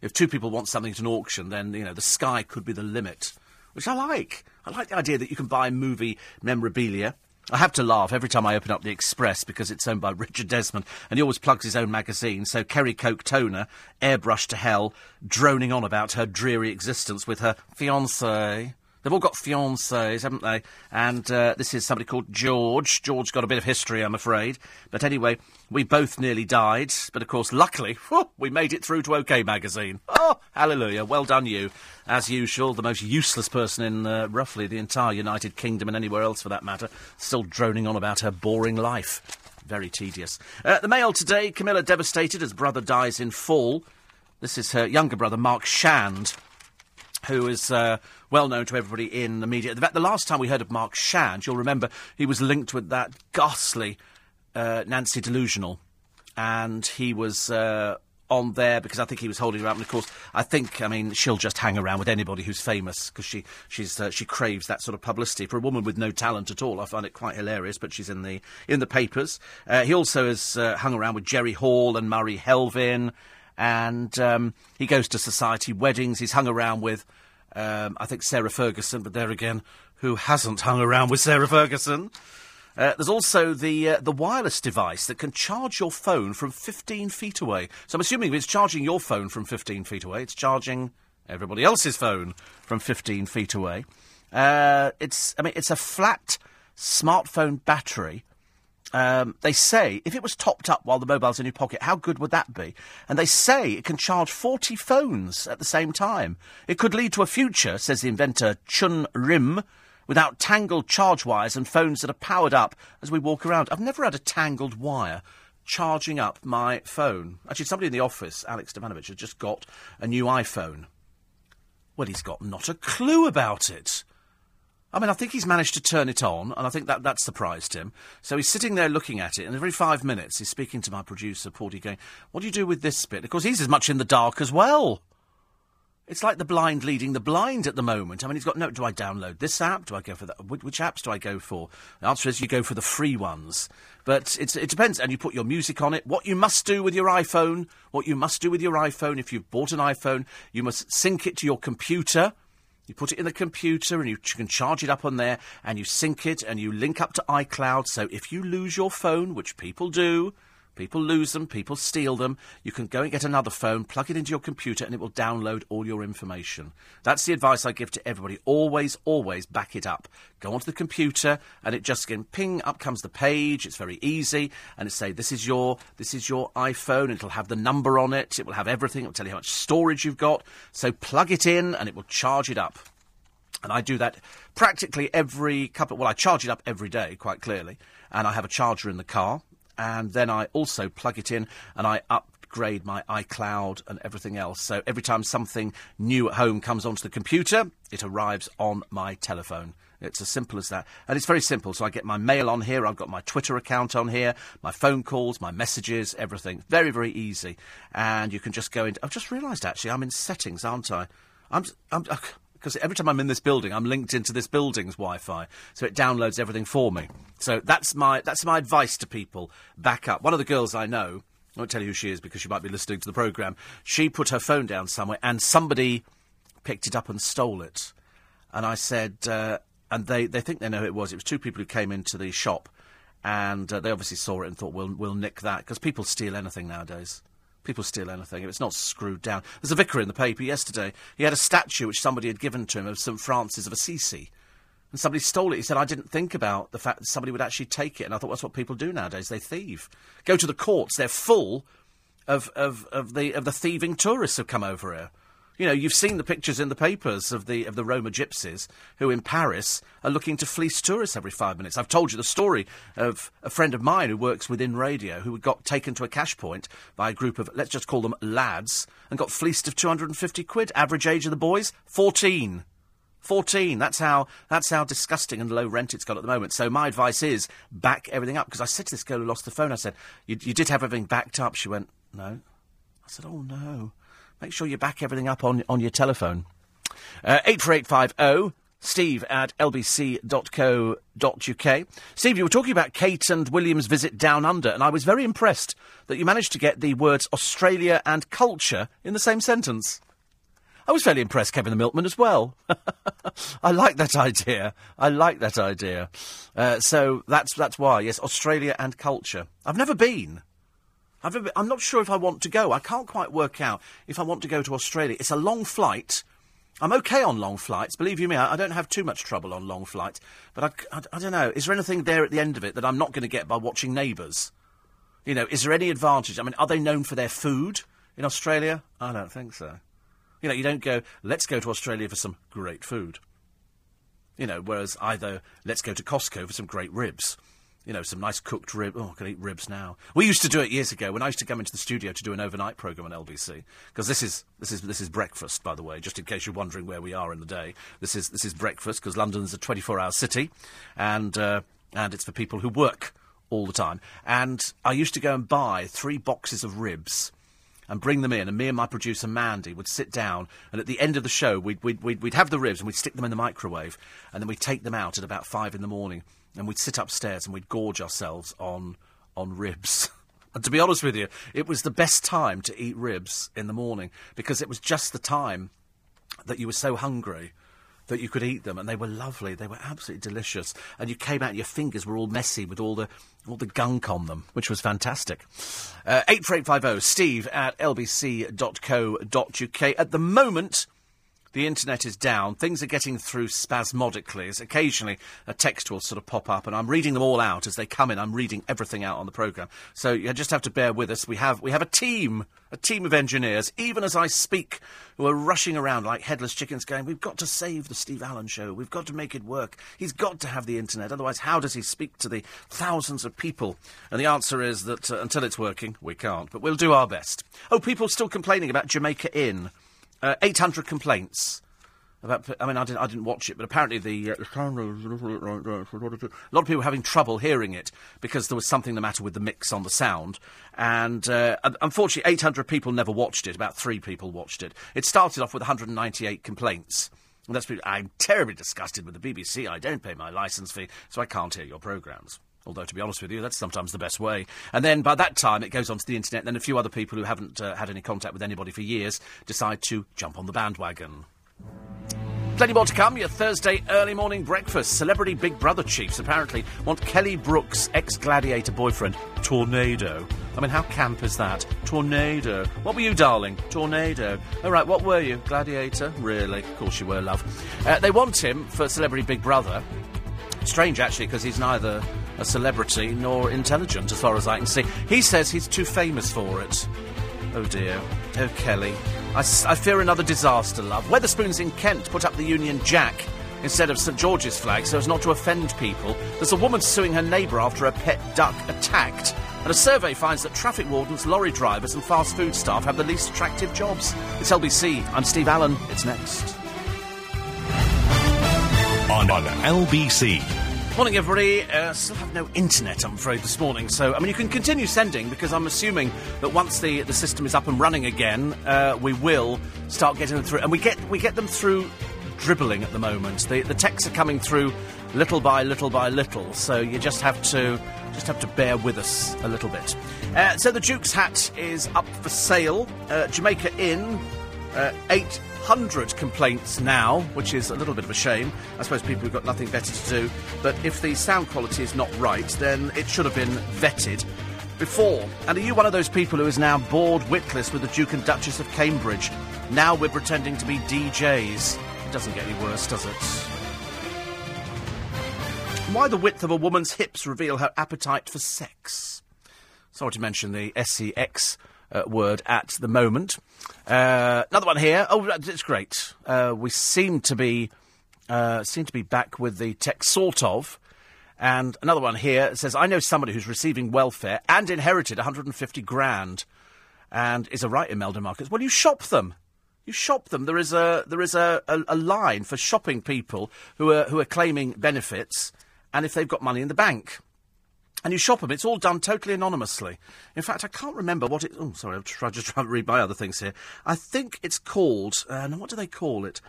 If 2 people want something at an auction, then, you know, the sky could be the limit, which I like. I like the idea that you can buy movie memorabilia. I have to laugh every time I open up The Express because it's owned by Richard Desmond, and he always plugs his own magazine, so Kerry Coke Toner, airbrushed to hell, droning on about her dreary existence with her fiancé. They've all got fiancés, haven't they? And this is somebody called George. George's got a bit of history, I'm afraid. But anyway, we both nearly died. But, of course, luckily, we made it through to OK magazine. Oh, hallelujah. Well done, you. As usual, the most useless person in roughly the entire United Kingdom and anywhere else, for that matter, still droning on about her boring life. Very tedious. The Mail today, Camilla devastated as brother dies in fall. This is her younger brother, Mark Shand, who is well known to everybody in the media. In fact, the last time we heard of Mark Shand, you'll remember he was linked with that ghastly Nancy Delusional. And he was on there because I think he was holding her up. And, of course, I mean, she'll just hang around with anybody who's famous because she craves that sort of publicity. For a woman with no talent at all, I find it quite hilarious, but she's in the papers. He also has hung around with Jerry Hall and Murray Helvin. And he goes to society weddings. He's hung around with, I think, Sarah Ferguson. But there again, who hasn't hung around with Sarah Ferguson? There's also the wireless device that can charge your phone from 15 feet away. So I'm assuming if it's charging your phone from 15 feet away, it's charging everybody else's phone from 15 feet away. It's a flat smartphone battery. They say, if it was topped up while the mobile's in your pocket, how good would that be? And they say it can charge 40 phones at the same time. It could lead to a future, says the inventor Chun Rim, without tangled charge wires and phones that are powered up as we walk around. I've never had a tangled wire charging up my phone. Actually, somebody in the office, Alex Stavanovich, has just got a new iPhone. Well, he's got not a clue about it. I mean, I think he's managed to turn it on, and I think that surprised him. So he's sitting there looking at it, and every 5 minutes he's speaking to my producer, Porty, going, what do you do with this bit? Of course, he's as much in the dark as well. It's like the blind leading the blind at the moment. I mean, he's got, no, do I download this app? Do I go for that? Which apps do I go for? The answer is you go for the free ones. But it depends, and you put your music on it. What you must do with your iPhone, if you've bought an iPhone, you must sync it to your computer. You put it in the computer and you can charge it up on there and you sync it and you link up to iCloud. So if you lose your phone, which people do, people lose them, people steal them, you can go and get another phone, plug it into your computer and it will download all your information. That's the advice I give to everybody. Always, always back it up. Go onto the computer and it just can ping, up comes the page. It's very easy. And it say, this is your iPhone. It'll have the number on it. It will have everything. It will tell you how much storage you've got. So plug it in and it will charge it up. And I do that practically every couple... Well, I charge it up every day, quite clearly. And I have a charger in the car. And then I also plug it in and I upgrade my iCloud and everything else. So every time something new at home comes onto the computer, it arrives on my telephone. It's as simple as that. And it's very simple. So I get my mail on here. I've got my Twitter account on here, my phone calls, my messages, everything. Very, very easy. And you can just go into... I've just realised, actually, I'm in settings, aren't I? Because every time I'm in this building, I'm linked into this building's Wi-Fi, so it downloads everything for me. So that's my advice to people. Back up. One of the girls I know, I won't tell you who she is because she might be listening to the programme, she put her phone down somewhere and somebody picked it up and stole it. And I said... and they think they know who it was. It was two people who came into the shop and they obviously saw it and thought, we'll nick that. Because people steal anything nowadays. People steal anything if it's not screwed down. There's a vicar in the paper yesterday. He had a statue which somebody had given to him of St Francis of Assisi. And somebody stole it. He said, I didn't think about the fact that somebody would actually take it. And I thought, well, that's what people do nowadays. They thieve. Go to the courts. They're full of the thieving tourists who've come over here. You know, you've seen the pictures in the papers of the Roma gypsies who in Paris are looking to fleece tourists every 5 minutes. I've told you the story of a friend of mine who works within radio who got taken to a cash point by a group of, let's just call them lads, and got fleeced of £250. Average age of the boys, 14. 14. That's how disgusting and low rent it's got at the moment. So my advice is back everything up. Because I said to this girl who lost the phone, I said, you did have everything backed up. She went, no. I said, oh, no. Make sure you back everything up on your telephone. 84850, steve@lbc.co.uk. Steve, you were talking about Kate and William's visit down under, and I was very impressed that you managed to get the words Australia and culture in the same sentence. I was fairly impressed, Kevin the Milkman, as well. I like that idea. So that's why, yes, Australia and culture. I've never been. I'm not sure if I want to go. I can't quite work out if I want to go to Australia. It's a long flight. I'm OK on long flights. Believe you me, I don't have too much trouble on long flights. But I don't know. Is there anything there at the end of it that I'm not going to get by watching Neighbours? You know, is there any advantage? I mean, are they known for their food in Australia? I don't think so. You know, you don't go, let's go to Australia for some great food. You know, whereas either let's go to Costco for some great ribs. You know, some nice cooked rib. Oh, I can eat ribs now. We used to do it years ago when I used to come into the studio to do an overnight programme on LBC. Because this is breakfast, by the way, just in case you're wondering where we are in the day. This is breakfast, because London's a 24-hour city, and it's for people who work all the time. And I used to go and buy 3 boxes of ribs and bring them in, and me and my producer Mandy would sit down, and at the end of the show we'd have the ribs and we'd stick them in the microwave, and then we'd take them out at about 5 in the morning. And we'd sit upstairs and we'd gorge ourselves on ribs. And to be honest with you, it was the best time to eat ribs in the morning because it was just the time that you were so hungry that you could eat them. And they were lovely. They were absolutely delicious. And you came out and your fingers were all messy with all the gunk on them, which was fantastic. 84850 steve@lbc.co.uk. At the moment... the internet is down. Things are getting through spasmodically. As occasionally a text will sort of pop up, and I'm reading them all out as they come in. I'm reading everything out on the programme. So you just have to bear with us. We have a team of engineers, even as I speak, who are rushing around like headless chickens going, we've got to save the Steve Allen show. We've got to make it work. He's got to have the internet. Otherwise, how does he speak to the thousands of people? And the answer is that until it's working, we can't. But we'll do our best. Oh, people still complaining about Jamaica Inn. 800 complaints. I didn't watch it, but apparently a lot of people having trouble hearing it because there was something the matter with the mix on the sound. And unfortunately, 800 people never watched it. About 3 people watched it. It started off with 198 complaints. And that's because I'm terribly disgusted with the BBC. I don't pay my licence fee, so I can't hear your programmes. Although, to be honest with you, that's sometimes the best way. And then, by that time, it goes onto the internet, and then a few other people who haven't had any contact with anybody for years decide to jump on the bandwagon. Plenty more to come. Your Thursday early morning breakfast. Celebrity Big Brother chiefs, apparently, want Kelly Brook's ex-gladiator boyfriend, Tornado. I mean, how camp is that? Tornado. What were you, darling? Tornado. All right, what were you? Gladiator? Really? Of course you were, love. They want him for Celebrity Big Brother. Strange, actually, because he's neither a celebrity nor intelligent, as far as I can see. He says he's too famous for it. Oh, dear. Oh, Kelly. I fear another disaster, love. Wetherspoons in Kent put up the Union Jack instead of St George's flag so as not to offend people. There's a woman suing her neighbour after her pet duck attacked. And a survey finds that traffic wardens, lorry drivers and fast food staff have the least attractive jobs. It's LBC. I'm Steve Allen. It's next. on LBC. Morning, everybody. Still have no internet, I'm afraid, this morning. So, I mean, you can continue sending, because I'm assuming that once the system is up and running again, we will start getting them through. And we get them through dribbling at the moment. The texts are coming through little by little by little. So you just have to bear with us a little bit. So the Duke's hat is up for sale. Jamaica Inn, 800 complaints now, which is a little bit of a shame. I suppose people have got nothing better to do. But if the sound quality is not right, then it should have been vetted before. And are you one of those people who is now bored witless with the Duke and Duchess of Cambridge? Now we're pretending to be DJs. It doesn't get any worse, does it? Why the width of a woman's hips reveal her appetite for sex. Sorry to mention the SCX word at the moment. Another one here. Oh, it's great. We seem to be back with the tech, sort of. And another one here says, I know somebody who's receiving welfare and inherited 150 grand and is a right in Meldon Markets. Well, you shop them. You shop them. There is a line for shopping people who are claiming benefits. And if they've got money in the bank. And you shop them. It's all done totally anonymously. In fact, I can't remember what it... Oh, sorry, I'm just trying to read my other things here. I think it's called... what do they call it?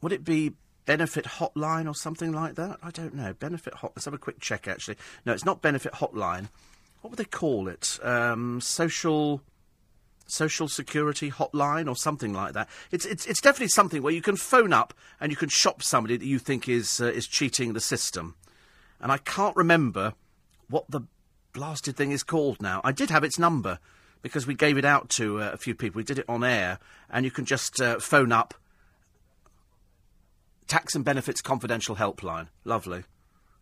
Would it be Benefit Hotline or something like that? I don't know. Benefit Hotline. Let's have a quick check, actually. No, it's not Benefit Hotline. What would they call it? Social Security Hotline or something like that. It's definitely something where you can phone up and you can shop somebody that you think is cheating the system. And I can't remember what the blasted thing is called now. I did have its number because we gave it out to a few people. We did it on air, and you can just phone up. Tax and Benefits Confidential Helpline. Lovely.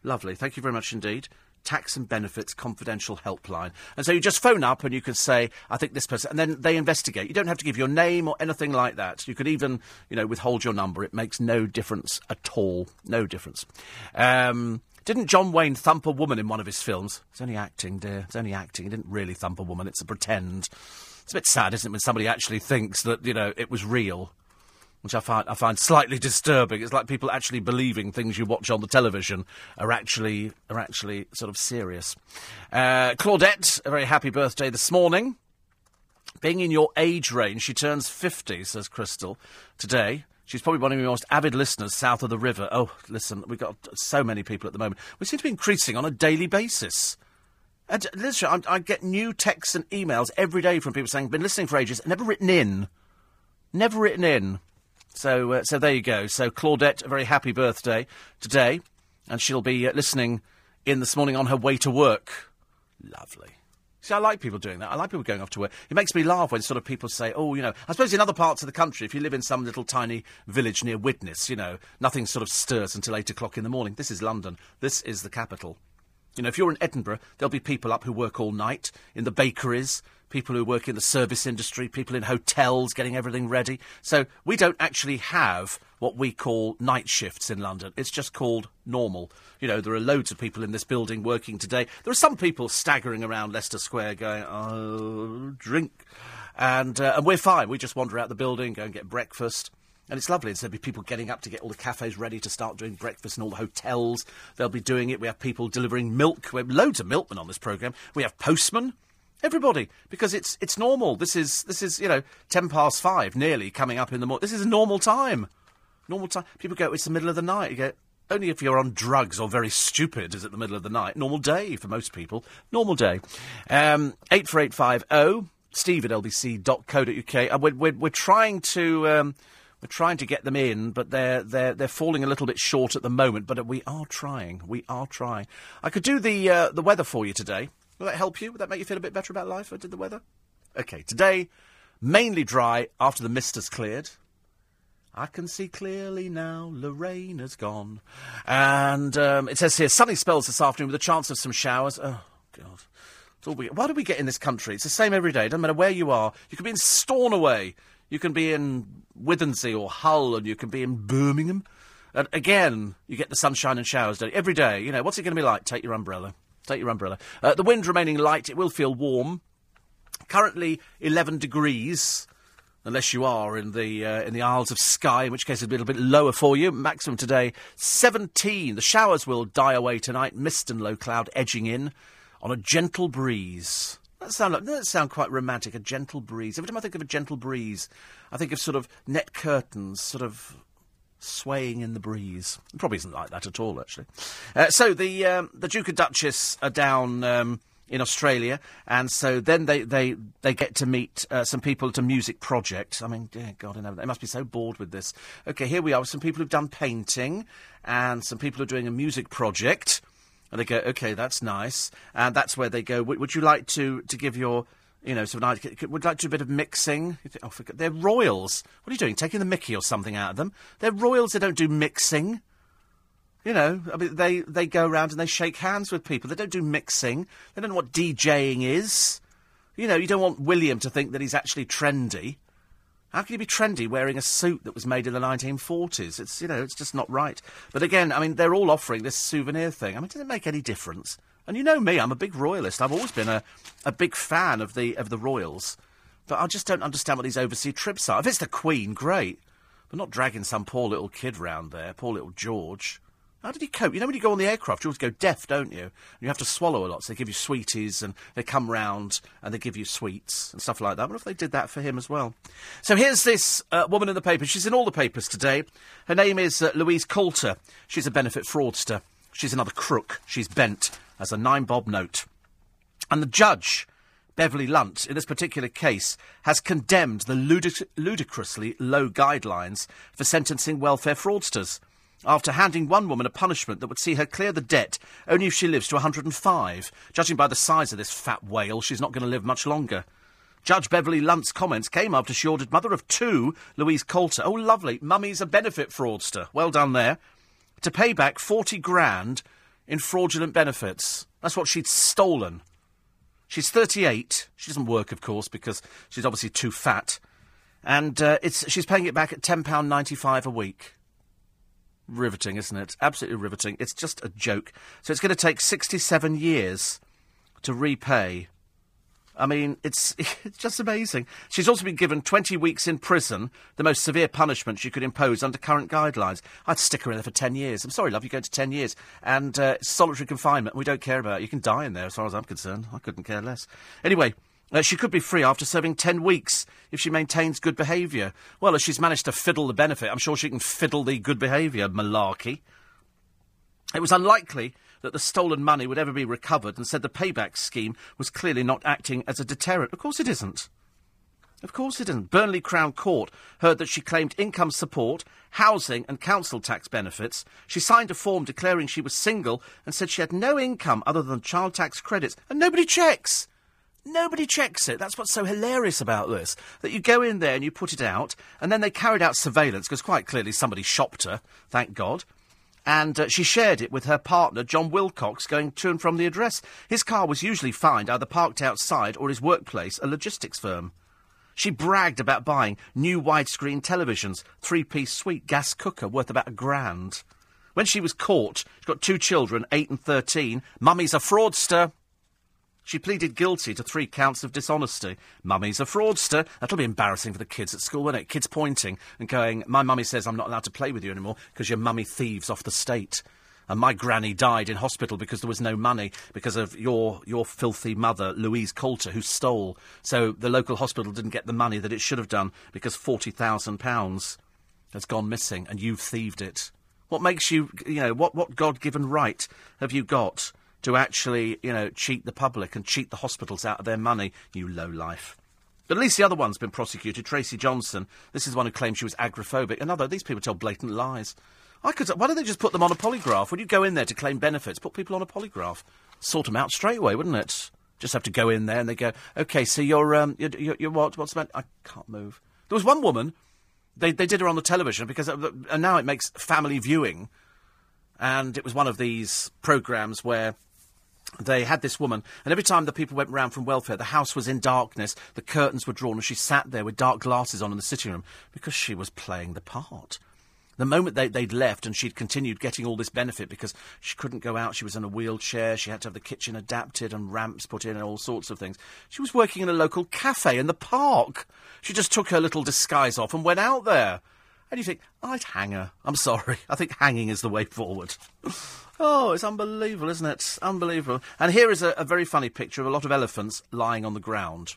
Lovely. Thank you very much indeed. Tax and Benefits Confidential Helpline. And so you just phone up and you can say, I think this person... And then they investigate. You don't have to give your name or anything like that. You could even, withhold your number. It makes no difference at all. No difference. Didn't John Wayne thump a woman in one of his films? It's only acting, dear. It's only acting. He didn't really thump a woman. It's a pretend. It's a bit sad, isn't it, when somebody actually thinks that, it was real, which I find slightly disturbing. It's like people actually believing things you watch on the television are actually sort of serious. Claudette, a very happy birthday this morning. Being in your age range, she turns 50, says Crystal, today. She's probably one of the most avid listeners south of the river. Oh, listen, we've got so many people at the moment. We seem to be increasing on a daily basis. And literally, I get new texts and emails every day from people saying, been listening for ages, never written in. Never written in. So there you go. So Claudette, a very happy birthday today. And she'll be listening in this morning on her way to work. Lovely. See, I like people doing that. I like people going off to work. It makes me laugh when sort of people say, I suppose in other parts of the country, if you live in some little tiny village near Widnes, nothing sort of stirs until 8 o'clock in the morning. This is London. This is the capital. If you're in Edinburgh, there'll be people up who work all night in the bakeries, people who work in the service industry, people in hotels getting everything ready. So we don't actually have what we call night shifts in London. It's just called normal. There are loads of people in this building working today. There are some people staggering around Leicester Square going, oh, drink. And we're fine. We just wander out the building, go and get breakfast. And it's lovely. There'll be people getting up to get all the cafes ready to start doing breakfast and all the hotels. They'll be doing it. We have people delivering milk. We have loads of milkmen on this programme. We have postmen. Everybody. Because it's normal. This is 5:10 nearly coming up in the morning. This is a normal time. Normal time. People go, it's the middle of the night. You go, only if you're on drugs or very stupid is it the middle of the night. Normal day for most people. Normal day. 84850, steve at lbc.co.uk. We're trying to... We're trying to get them in, but they're falling a little bit short at the moment. But we are trying. We are trying. I could do the weather for you today. Will that help you? Would that make you feel a bit better about life? I did the weather. Okay, today mainly dry after the mist has cleared. I can see clearly now. Lorraine has gone, and it says here sunny spells this afternoon with a chance of some showers. Oh God. Why do we get in this country? It's the same every day. It doesn't matter where you are. You could be in Stornoway. You can be in Withensea or Hull, and you can be in Birmingham. And again, you get the sunshine and showers, don't you? Every day, what's it going to be like? Take your umbrella. Take your umbrella. The wind remaining light. It will feel warm. Currently 11 degrees. unless you are in the Isles of Skye, in which case it's a little bit lower for you. Maximum today, 17. The showers will die away tonight, mist and low cloud edging in on a gentle breeze. That sound quite romantic, a gentle breeze. Every time I think of a gentle breeze, I think of sort of net curtains, sort of swaying in the breeze. It probably isn't like that at all, actually. So the Duke and Duchess are down... in Australia, and so then they get to meet some people at a music project. I mean, dear God, they must be so bored with this. OK, here we are with some people who've done painting, and some people are doing a music project. And they go, OK, that's nice. And that's where they go, would you like to give your, you know, some idea, would you like to do a bit of mixing? You think, oh, forget, they're royals. What are you doing, taking the mickey or something out of them? They're royals, they don't do mixing. You know, I mean, they go around and they shake hands with people. They don't do mixing. They don't know what DJing is. You know, you don't want William to think that he's actually trendy. How can you be trendy wearing a suit that was made in the 1940s? It's, you know, it's just not right. But again, I mean, they're all offering this souvenir thing. I mean, does it make any difference? And you know me, I'm a big royalist. I've always been a big fan of the royals. But I just don't understand what these overseas trips are. If it's the Queen, great. But not dragging some poor little kid round there, poor little George. How did he cope? You know, when you go on the aircraft, you always go deaf, don't you? And you have to swallow a lot, so they give you sweeties, and they come round, and they give you sweets, and stuff like that. I wonder if they did that for him as well. So here's this woman in the papers. She's in all the papers today. Her name is Louise Coulter. She's a benefit fraudster. She's another crook. She's bent as a 9-bob note. And the judge, Beverly Lunt, in this particular case, has condemned the ludicrously low guidelines for sentencing welfare fraudsters, after handing one woman a punishment that would see her clear the debt only if she lives to 105. Judging by the size of this fat whale, she's not going to live much longer. Judge Beverly Lunt's comments came after she ordered mother of two, Louise Coulter, oh, lovely, mummy's a benefit fraudster, well done there, to pay back 40 grand in fraudulent benefits. That's what she'd stolen. She's 38. She doesn't work, of course, because she's obviously too fat. And she's paying it back at £10.95 a week. Riveting, isn't it? Absolutely riveting. It's just a joke. So it's going to take 67 years to repay. I mean, it's just amazing. She's also been given 20 weeks in prison, the most severe punishment she could impose under current guidelines. I'd stick her in there for 10 years. I'm sorry, love, you go to 10 years. And solitary confinement, we don't care about it. You can die in there as far as I'm concerned. I couldn't care less. Anyway... she could be free after serving 10 weeks if she maintains good behaviour. Well, if she's managed to fiddle the benefit, I'm sure she can fiddle the good behaviour, malarkey. It was unlikely that the stolen money would ever be recovered and said the payback scheme was clearly not acting as a deterrent. Of course it isn't. Of course it isn't. Burnley Crown Court heard that she claimed income support, housing and council tax benefits. She signed a form declaring she was single and said she had no income other than child tax credits. And nobody checks! Nobody checks it. That's what's so hilarious about this, that you go in there and you put it out, and then they carried out surveillance, because quite clearly somebody shopped her, thank God, and she shared it with her partner, John Wilcox, going to and from the address. His car was usually found either parked outside or his workplace, a logistics firm. She bragged about buying new widescreen televisions, three-piece suite gas cooker worth about £1,000. When she was caught, she's got two children, 8 and 13, mummy's a fraudster. She pleaded guilty to 3 counts of dishonesty. Mummy's a fraudster. That'll be embarrassing for the kids at school, won't it? Kids pointing and going, my mummy says I'm not allowed to play with you anymore because your mummy thieves off the estate. And my granny died in hospital because there was no money because of your filthy mother, Louise Coulter, who stole. So the local hospital didn't get the money that it should have done because £40,000 has gone missing and you've thieved it. What makes you, you know, what God-given right have you got to actually, you know, cheat the public and cheat the hospitals out of their money, you lowlife? But at least the other one's been prosecuted, Tracy Johnson. This is one who claimed she was agoraphobic. Another, these people tell blatant lies. Why don't they just put them on a polygraph? When you go in there to claim benefits, put people on a polygraph. Sort them out straight away, wouldn't it? Just have to go in there and they go, OK, so you're what? What's the matter? I can't move. There was one woman, they did her on the television because, and now it makes family viewing. And it was one of these programmes where they had this woman, and every time the people went round from welfare, the house was in darkness, the curtains were drawn, and she sat there with dark glasses on in the sitting room because she was playing the part. The moment they'd left and she'd continued getting all this benefit because she couldn't go out, she was in a wheelchair, she had to have the kitchen adapted and ramps put in and all sorts of things. She was working in a local cafe in the park. She just took her little disguise off and went out there. And you think, I'd hang her. I'm sorry. I think hanging is the way forward. Oh, it's unbelievable, isn't it? Unbelievable. And here is a very funny picture of a lot of elephants lying on the ground.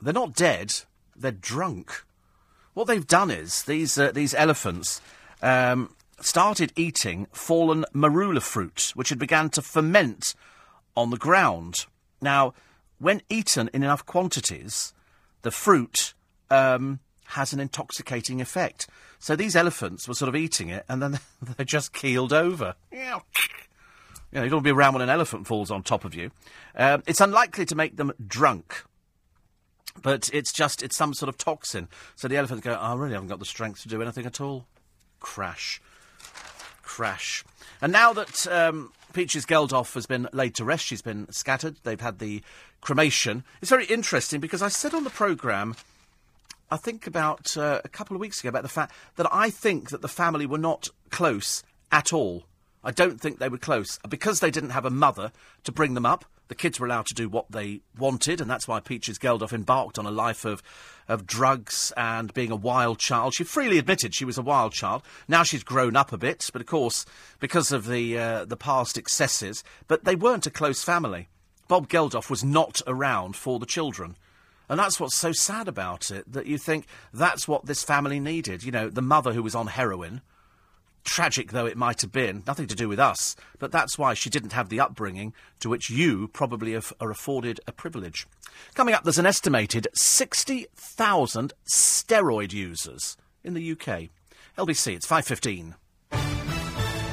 They're not dead. They're drunk. What they've done is, these elephants started eating fallen marula fruit, which had began to ferment on the ground. Now, when eaten in enough quantities, the fruit has an intoxicating effect. So these elephants were sort of eating it, and then they just keeled over. You know, you don't want to be around when an elephant falls on top of you. It's unlikely to make them drunk. But it's some sort of toxin. So the elephants go, I really haven't got the strength to do anything at all. Crash. Crash. And now that Peaches Geldof has been laid to rest, she's been scattered, they've had the cremation. It's very interesting because I said on the programme, I think about a couple of weeks ago, about the fact that I think that the family were not close at all. I don't think they were close. Because they didn't have a mother to bring them up, the kids were allowed to do what they wanted, and that's why Peaches Geldof embarked on a life of drugs and being a wild child. She freely admitted she was a wild child. Now she's grown up a bit, but of course, because of the past excesses, but they weren't a close family. Bob Geldof was not around for the children. And that's what's so sad about it, that you think that's what this family needed. You know, the mother who was on heroin. Tragic though it might have been, nothing to do with us, but that's why she didn't have the upbringing to which you probably are afforded a privilege. Coming up, there's an estimated 60,000 steroid users in the UK. LBC, it's 5:15.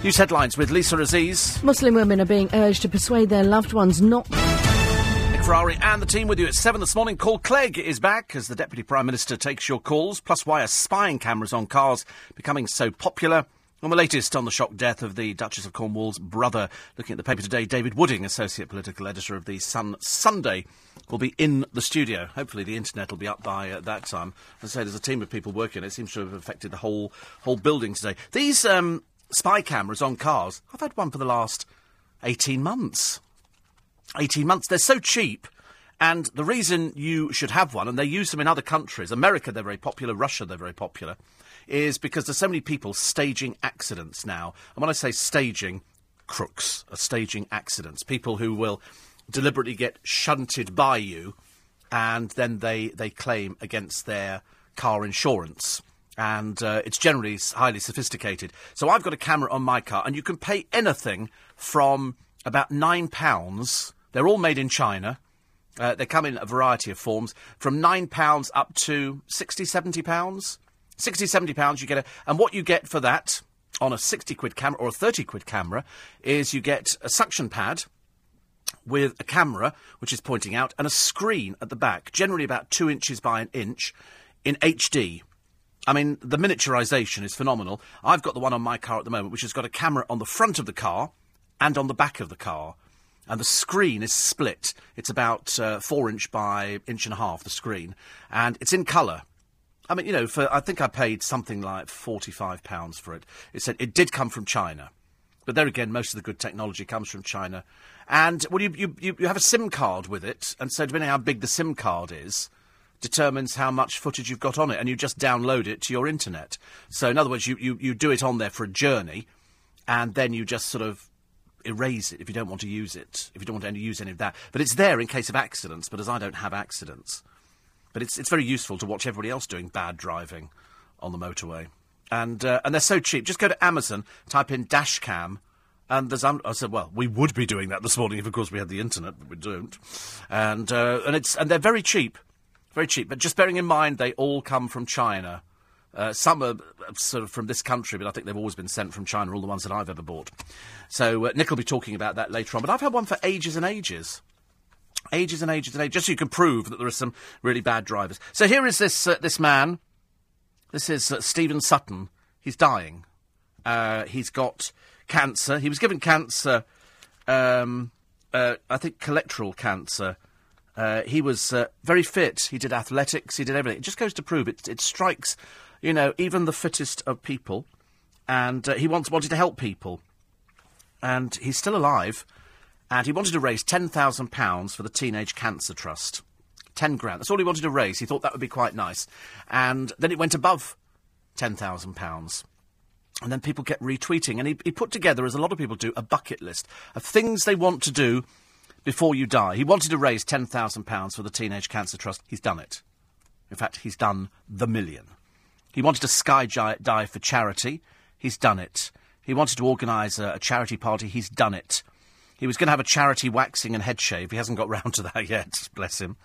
News headlines with Lisa Aziz. Muslim women are being urged to persuade their loved ones not... Ferrari and the team with you at 7 this morning. Call Clegg is back as the Deputy Prime Minister takes your calls, plus why are spying cameras on cars becoming so popular? On the latest on the shock death of the Duchess of Cornwall's brother. Looking at the paper today, David Wooding, Associate Political Editor of The Sun Sunday, will be in the studio. Hopefully the internet will be up by that time. As I say, there's a team of people working. It seems to have affected the whole building today. These spy cameras on cars, I've had one for the last 18 months. 18 months. They're so cheap. And the reason you should have one, and they use them in other countries, America, they're very popular, Russia, they're very popular, is because there's so many people staging accidents now. And when I say staging, crooks are staging accidents. People who will deliberately get shunted by you and then they claim against their car insurance. And it's generally highly sophisticated. So I've got a camera on my car and you can pay anything from about £9. They're all made in China. They come in a variety of forms, from £9 up to £60, £70. £60, £70 you get and what you get for that on a 60 quid camera or a 30 quid camera is you get a suction pad with a camera, which is pointing out, and a screen at the back, generally about 2 inches by 1 inch in HD. I mean, the miniaturisation is phenomenal. I've got the one on my car at the moment, which has got a camera on the front of the car and on the back of the car. And the screen is split. It's about 4 inch by 1.5 inch, the screen. And it's in colour. I mean, you know, I think I paid something like £45 for it. It said it did come from China. But there again, most of the good technology comes from China. And well, you have a SIM card with it. And so depending on how big the SIM card is, determines how much footage you've got on it. And you just download it to your internet. So in other words, you do it on there for a journey. And then you just sort of erase it if you don't want to use it, if you don't want to use any of that. But it's there in case of accidents, but as I don't have accidents. But it's very useful to watch everybody else doing bad driving on the motorway. And they're so cheap. Just go to Amazon, type in dash cam, and there's... I said, well, we would be doing that this morning if, of course, we had the internet, but we don't. And they're very cheap. Very cheap. But just bearing in mind, they all come from China. Some are sort of from this country, but I think they've always been sent from China, all the ones that I've ever bought. So Nick will be talking about that later on. But I've had one for ages and ages. Ages and ages and ages, just so you can prove that there are some really bad drivers. So here is this man. This is Stephen Sutton. He's dying. He's got cancer. He was given cancer, I think, colorectal cancer, He was very fit. He did athletics. He did everything. It just goes to prove it strikes, you know, even the fittest of people. And he wanted to help people. And he's still alive. And he wanted to raise £10,000 for the Teenage Cancer Trust. 10 grand. That's all he wanted to raise. He thought that would be quite nice. And then it went above £10,000. And then people kept retweeting. And he put together, as a lot of people do, a bucket list of things they want to do before you die. He wanted to raise £10,000 for the Teenage Cancer Trust. He's done it. In fact, he's done the million. He wanted to skydive for charity. He's done it. He wanted to organise a charity party. He's done it. He was going to have a charity waxing and head shave. He hasn't got round to that yet, bless him.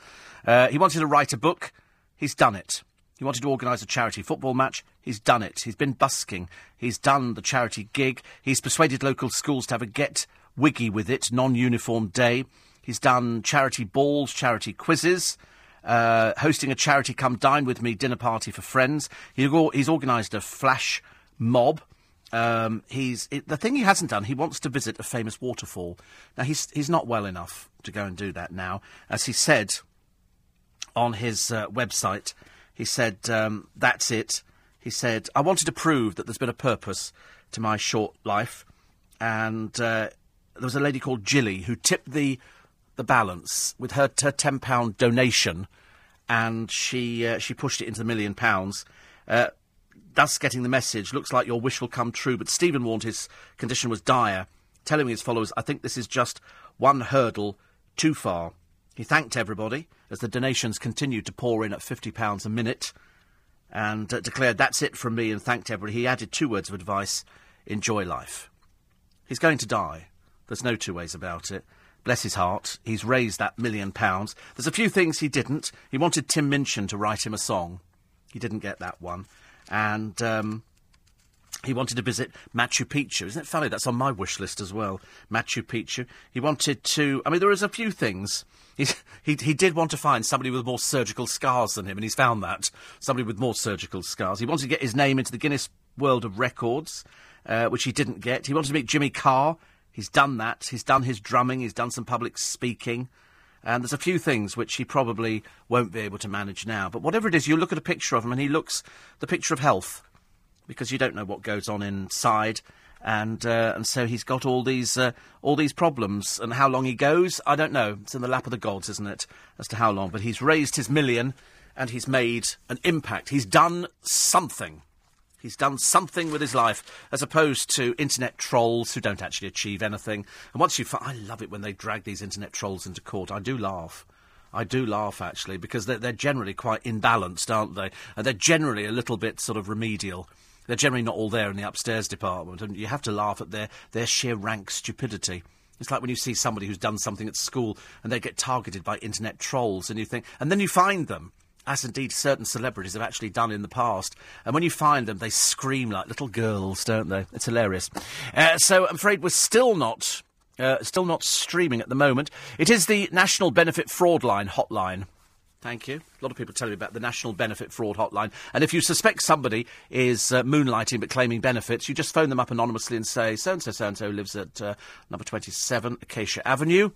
He wanted to write a book. He's done it. He wanted to organise a charity football match. He's done it. He's been busking. He's done the charity gig. He's persuaded local schools to have a get wiggy with it, non-uniform day. He's done charity balls, charity quizzes, hosting a charity come dine with me dinner party for friends. He's organised a flash mob. The thing he hasn't done, he wants to visit a famous waterfall. Now, he's not well enough to go and do that now. As he said on his website... He said, that's it. He said, I wanted to prove that there's been a purpose to my short life. And there was a lady called Jilly who tipped the balance with her £10 donation. And she pushed it into the £1 million. Thus getting the message, looks like your wish will come true. But Stephen warned his condition was dire, telling his followers, I think this is just one hurdle too far. He thanked everybody as the donations continued to pour in at £50 a minute and declared, that's it from me, and thanked everybody. He added two words of advice, enjoy life. He's going to die. There's no two ways about it. Bless his heart. He's raised that £1 million. There's a few things he didn't. He wanted Tim Minchin to write him a song. He didn't get that one. And he wanted to visit Machu Picchu. Isn't it funny? That's on my wish list as well. Machu Picchu. He wanted to... I mean, there was a few things... He did want to find somebody with more surgical scars than him, and he's found that. Somebody with more surgical scars. He wanted to get his name into the Guinness World of Records, which he didn't get. He wanted to meet Jimmy Carr. He's done that. He's done his drumming. He's done some public speaking. And there's a few things which he probably won't be able to manage now. But whatever it is, you look at a picture of him, and he looks the picture of health, because you don't know what goes on inside. And so he's got all these problems, and how long he goes, I don't know. It's in the lap of the gods, isn't it, as to how long. But he's raised his million, and he's made an impact. He's done something. He's done something with his life, as opposed to internet trolls who don't actually achieve anything. And once you find, I love it when they drag these internet trolls into court. I do laugh, actually, because they're generally quite imbalanced, aren't they? And they're generally a little bit sort of remedial. They're generally not all there in the upstairs department, and you have to laugh at their sheer rank stupidity. It's like when you see somebody who's done something at school and they get targeted by internet trolls, and you think... And then you find them, as indeed certain celebrities have actually done in the past, and when you find them, they scream like little girls, don't they? It's hilarious. So I'm afraid we're still not streaming at the moment. It is the National Benefit Fraud Line hotline. Thank you. A lot of people tell me about the National Benefit Fraud Hotline. And if you suspect somebody is moonlighting but claiming benefits, you just phone them up anonymously and say, so-and-so lives at number 27 Acacia Avenue.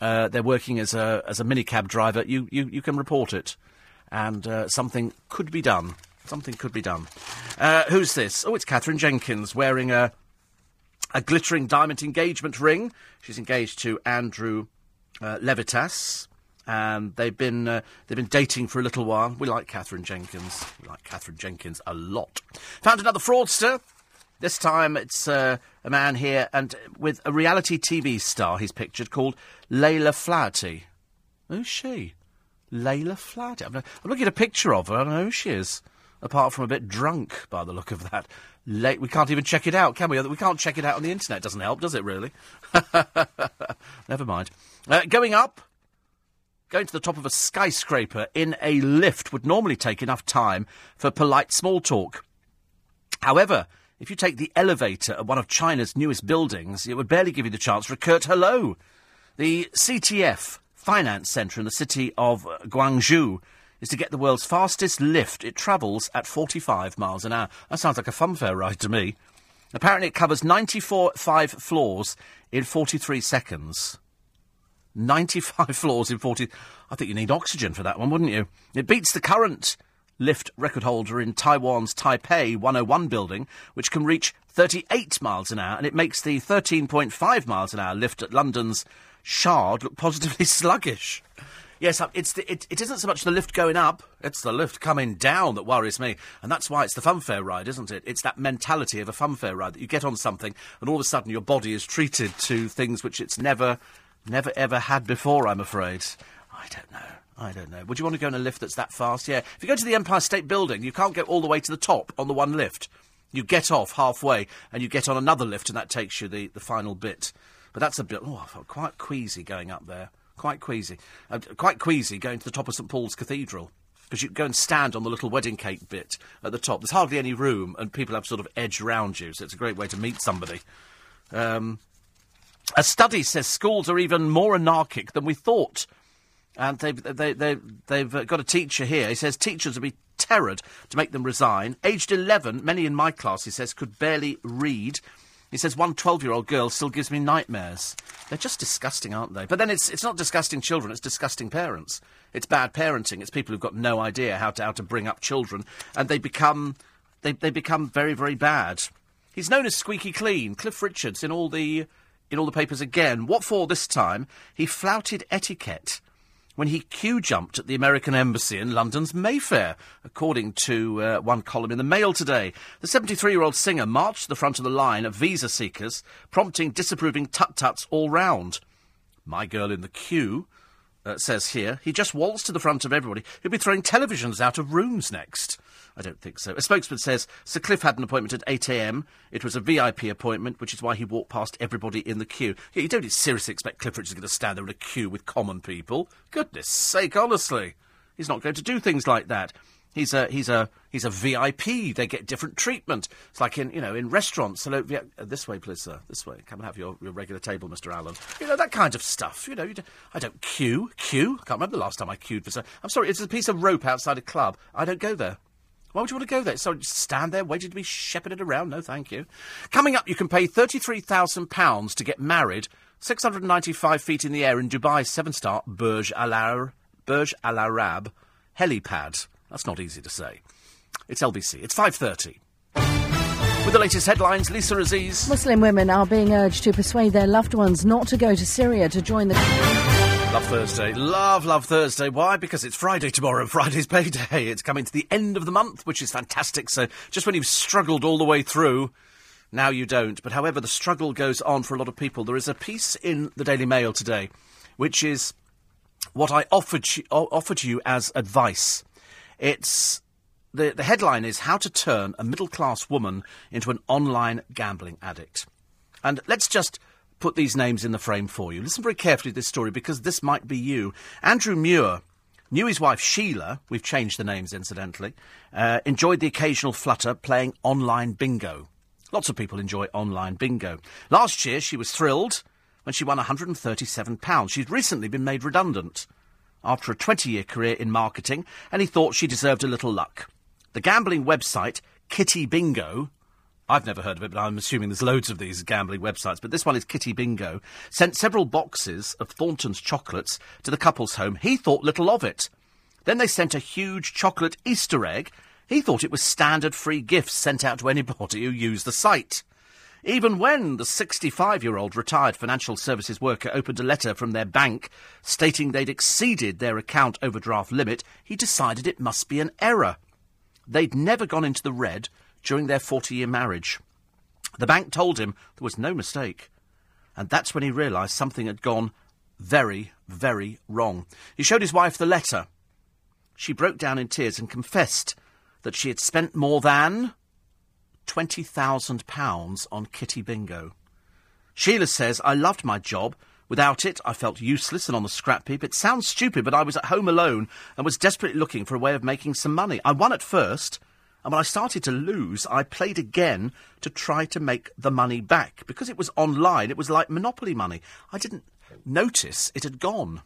They're working as a minicab driver. You can report it. And something could be done. Something could be done. Who's this? Oh, it's Catherine Jenkins, wearing a glittering diamond engagement ring. She's engaged to Andrew Levitas. And they've been dating for a little while. We like Catherine Jenkins. We like Catherine Jenkins a lot. Found another fraudster. This time it's a man here, and with a reality TV star he's pictured, called Layla Flaherty. Who's she? Layla Flaherty. I'm looking at a picture of her. I don't know who she is, apart from a bit drunk by the look of that. We can't even check it out, can we? We can't check it out on the internet. It doesn't help, does it, really? Never mind. Going to the top of a skyscraper in a lift would normally take enough time for polite small talk. However, if you take the elevator at one of China's newest buildings, it would barely give you the chance for a curt hello. The CTF Finance Centre in the city of Guangzhou is to get the world's fastest lift. It travels at 45 miles an hour. That sounds like a funfair ride to me. Apparently it covers 95 floors in 43 seconds. 95 floors in 40... I think you need oxygen for that one, wouldn't you? It beats the current lift record holder in Taiwan's Taipei 101 building, which can reach 38 miles an hour, and it makes the 13.5 miles an hour lift at London's Shard look positively sluggish. Yes, it isn't so much the lift going up, it's the lift coming down that worries me. And that's why it's the funfair ride, isn't it? It's that mentality of a funfair ride, that you get on something and all of a sudden your body is treated to things which it's never ever had before, I'm afraid. I don't know. Would you want to go in a lift that's that fast? Yeah. If you go to the Empire State Building, you can't get all the way to the top on the one lift. You get off halfway and you get on another lift and that takes you the final bit. But that's a bit... Oh, I felt quite queasy going up there. Quite queasy going to the top of St Paul's Cathedral, because you go and stand on the little wedding cake bit at the top. There's hardly any room, and people have sort of edge round you, so it's a great way to meet somebody. A study says schools are even more anarchic than we thought, and they've got a teacher here. He says teachers would be terrored to make them resign. Aged 11, many in my class, he says, could barely read. He says, one 12-year-old girl still gives me nightmares. They're just disgusting, aren't they? But then it's not disgusting children, it's disgusting parents. It's bad parenting. It's people who've got no idea how to bring up children. And they become very, very bad. He's known as Squeaky Clean. Cliff Richards in all the papers again. What for this time? He flouted etiquette when he queue-jumped at the American Embassy in London's Mayfair, according to one column in the Mail today. The 73-year-old singer marched to the front of the line of visa seekers, prompting disapproving tut-tuts all round. My girl in the queue, says here, he just waltzed to the front of everybody. He'll be throwing televisions out of rooms next. I don't think so. A spokesman says Sir Cliff had an appointment at 8 a.m. It was a VIP appointment, which is why he walked past everybody in the queue. Yeah, you don't seriously expect Cliff Richards is going to stand there in a queue with common people. Goodness sake, honestly. He's not going to do things like that. He's a VIP. They get different treatment. It's like in restaurants. Hello, yeah, this way, please, sir. This way. Come and have your regular table, Mr. Allen. That kind of stuff. I don't queue. I can't remember the last time I queued for. I'm sorry. It's a piece of rope outside a club. I don't go there. Why would you want to go there? Sorry, just stand there waiting to be shepherded around. No, thank you. Coming up, you can pay £33,000 to get married, 695 feet in the air in Dubai's 7-star Burj Al Arab helipad. That's not easy to say. It's LBC. It's 5:30. With the latest headlines, Lisa Aziz. Muslim women are being urged to persuade their loved ones not to go to Syria to join the... Love Thursday. Love Thursday. Why? Because it's Friday tomorrow. Friday's payday. It's coming to the end of the month, which is fantastic. So just when you've struggled all the way through, now you don't. But however, the struggle goes on for a lot of people. There is a piece in the Daily Mail today, which is what I offered you as advice. It's the headline is How to Turn a Middle-Class Woman into an Online Gambling Addict. And let's just put these names in the frame for you. Listen very carefully to this story, because this might be you. Andrew Muir knew his wife Sheila, we've changed the names incidentally, enjoyed the occasional flutter playing online bingo. Lots of people enjoy online bingo. Last year she was thrilled when she won £137. She'd recently been made redundant after a 20-year career in marketing, and he thought she deserved a little luck. The gambling website Kitty Bingo, I've never heard of it, but I'm assuming there's loads of these gambling websites, but this one is Kitty Bingo, sent several boxes of Thornton's chocolates to the couple's home. He thought little of it. Then they sent a huge chocolate Easter egg. He thought it was standard free gifts sent out to anybody who used the site. Even when the 65-year-old retired financial services worker opened a letter from their bank stating they'd exceeded their account overdraft limit, he decided it must be an error. They'd never gone into the red during their 40-year marriage. The bank told him there was no mistake. And that's when he realised something had gone very, very wrong. He showed his wife the letter. She broke down in tears and confessed that she had spent more than £20,000 on Kitty Bingo. Sheila says, I loved my job. Without it, I felt useless and on the scrap heap. It sounds stupid, but I was at home alone and was desperately looking for a way of making some money. I won at first, and when I started to lose, I played again to try to make the money back. Because it was online, it was like Monopoly money. I didn't notice it had gone.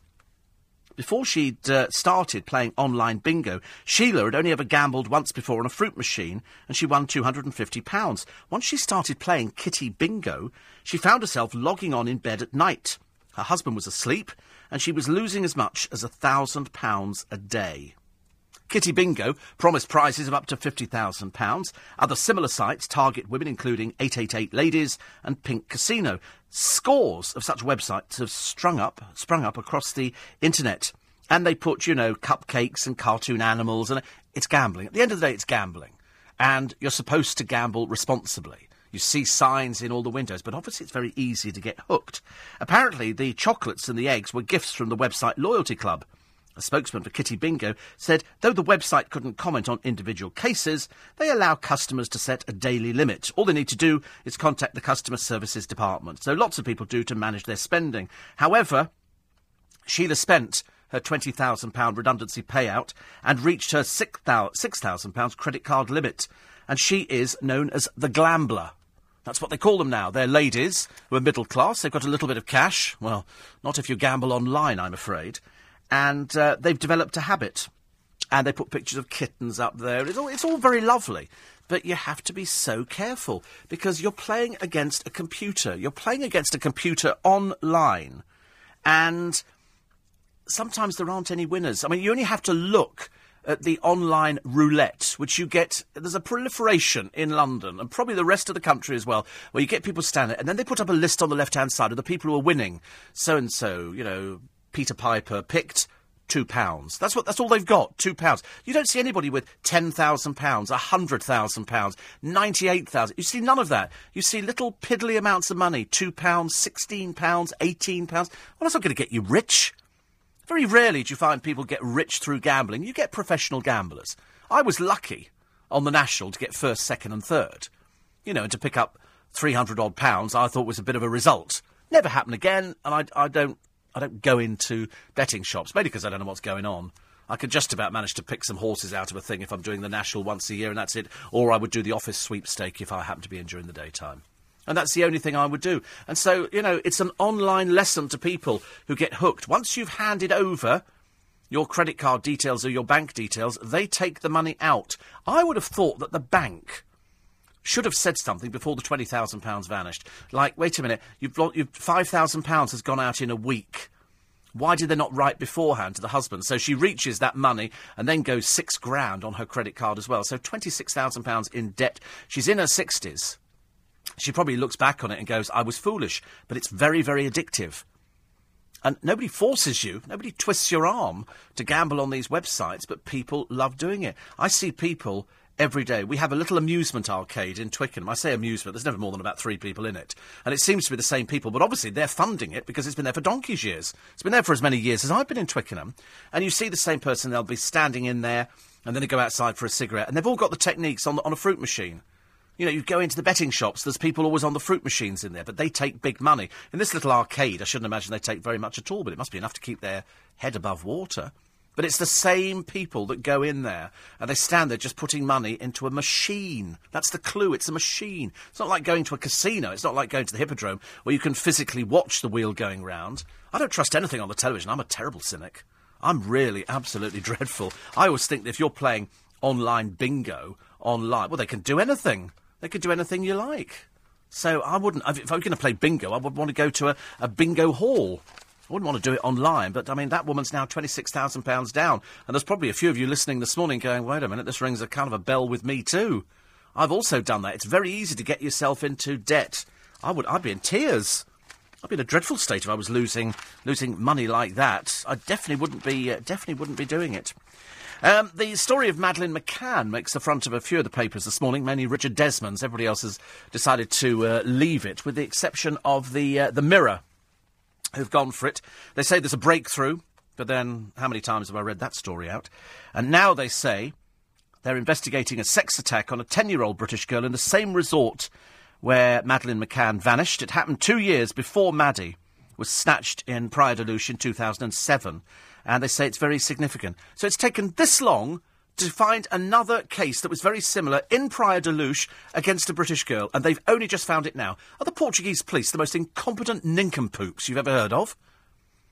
Before she'd started playing online bingo, Sheila had only ever gambled once before on a fruit machine, and she won £250. Once she started playing Kitty Bingo, she found herself logging on in bed at night, Her husband was asleep, and she was losing as much as £1,000 a day. Kitty Bingo promised prizes of up to £50,000. Other similar sites target women, including 888 Ladies and Pink Casino. Scores of such websites have sprung up across the internet. And they put, you know, cupcakes and cartoon animals, and it's gambling. At the end of the day, it's gambling. And you're supposed to gamble responsibly. You see signs in all the windows, but obviously it's very easy to get hooked. Apparently, the chocolates and the eggs were gifts from the website Loyalty Club. A spokesman for Kitty Bingo said, though the website couldn't comment on individual cases, they allow customers to set a daily limit. All they need to do is contact the customer services department. So lots of people do to manage their spending. However, Sheila spent her £20,000 redundancy payout and reached her £6,000 credit card limit. And she is known as the Glambler. That's what they call them now. They're ladies who are middle class. They've got a little bit of cash. Well, not if you gamble online, I'm afraid. And they've developed a habit. And they put pictures of kittens up there. It's all very lovely. But you have to be so careful because you're playing against a computer. You're playing against a computer online. And sometimes there aren't any winners. I mean, you only have to look at the online roulette, which you get. There's a proliferation in London and probably the rest of the country as well, where you get people standing, and then they put up a list on the left-hand side of the people who are winning. So-and-so, you know, Peter Piper picked £2. That's all they've got, £2. You don't see anybody with £10,000, £100,000, £98,000. You see none of that. You see little piddly amounts of money, £2, £16, £18. Well, that's not going to get you rich. Very rarely do you find people get rich through gambling. You get professional gamblers. I was lucky on the National to get first, second and third. You know, and to pick up £300-odd I thought was a bit of a result. Never happened again, and I don't go into betting shops, mainly because I don't know what's going on. I could just about manage to pick some horses out of a thing if I'm doing the National once a year, and that's it. Or I would do the office sweepstake if I happened to be in during the daytime. And that's the only thing I would do. And so, you know, it's an online lesson to people who get hooked. Once you've handed over your credit card details or your bank details, they take the money out. I would have thought that the bank should have said something before the £20,000 vanished. Like, wait a minute, you've £5,000 has gone out in a week. Why did they not write beforehand to the husband? So she reaches that money and then goes £6,000 on her credit card as well. So £26,000 in debt. She's in her 60s. She probably looks back on it and goes, I was foolish, but it's very, very addictive. And nobody forces you, nobody twists your arm to gamble on these websites, but people love doing it. I see people every day. We have a little amusement arcade in Twickenham. I say amusement, there's never more than about 3 people in it. And it seems to be the same people, but obviously they're funding it because it's been there for donkey's years. It's been there for as many years as I've been in Twickenham. And you see the same person, they'll be standing in there, and then they go outside for a cigarette. And they've all got the techniques on a fruit machine. You know, you go into the betting shops, there's people always on the fruit machines in there, but they take big money. In this little arcade, I shouldn't imagine they take very much at all, but it must be enough to keep their head above water. But it's the same people that go in there, and they stand there just putting money into a machine. That's the clue, it's a machine. It's not like going to a casino, it's not like going to the Hippodrome, where you can physically watch the wheel going round. I don't trust anything on the television, I'm a terrible cynic. I'm really absolutely dreadful. I always think that if you're playing online bingo online, well, they can do anything. They could do anything you like. So I wouldn't, if I were going to play bingo, I would want to go to a bingo hall. I wouldn't want to do it online, but, I mean, that woman's now £26,000 down. And there's probably a few of you listening this morning going, wait a minute, this rings a kind of a bell with me too. I've also done that. It's very easy to get yourself into debt. I'd be in tears. I'd be in a dreadful state if I was losing money like that. I definitely wouldn't be doing it. The story of Madeleine McCann makes the front of a few of the papers this morning, mainly Richard Desmond's. Everybody else has decided to leave it, with the exception of the Mirror, who've gone for it. They say there's a breakthrough, but then how many times have I read that story out? And now they say they're investigating a sex attack on a 10-year-old British girl in the same resort where Madeleine McCann vanished. It happened 2 years before Maddie was snatched in Prior Deluche in 2007. And they say it's very significant. So it's taken this long to find another case that was very similar in Prior Deluche against a British girl, and they've only just found it now. Are the Portuguese police the most incompetent nincompoops you've ever heard of?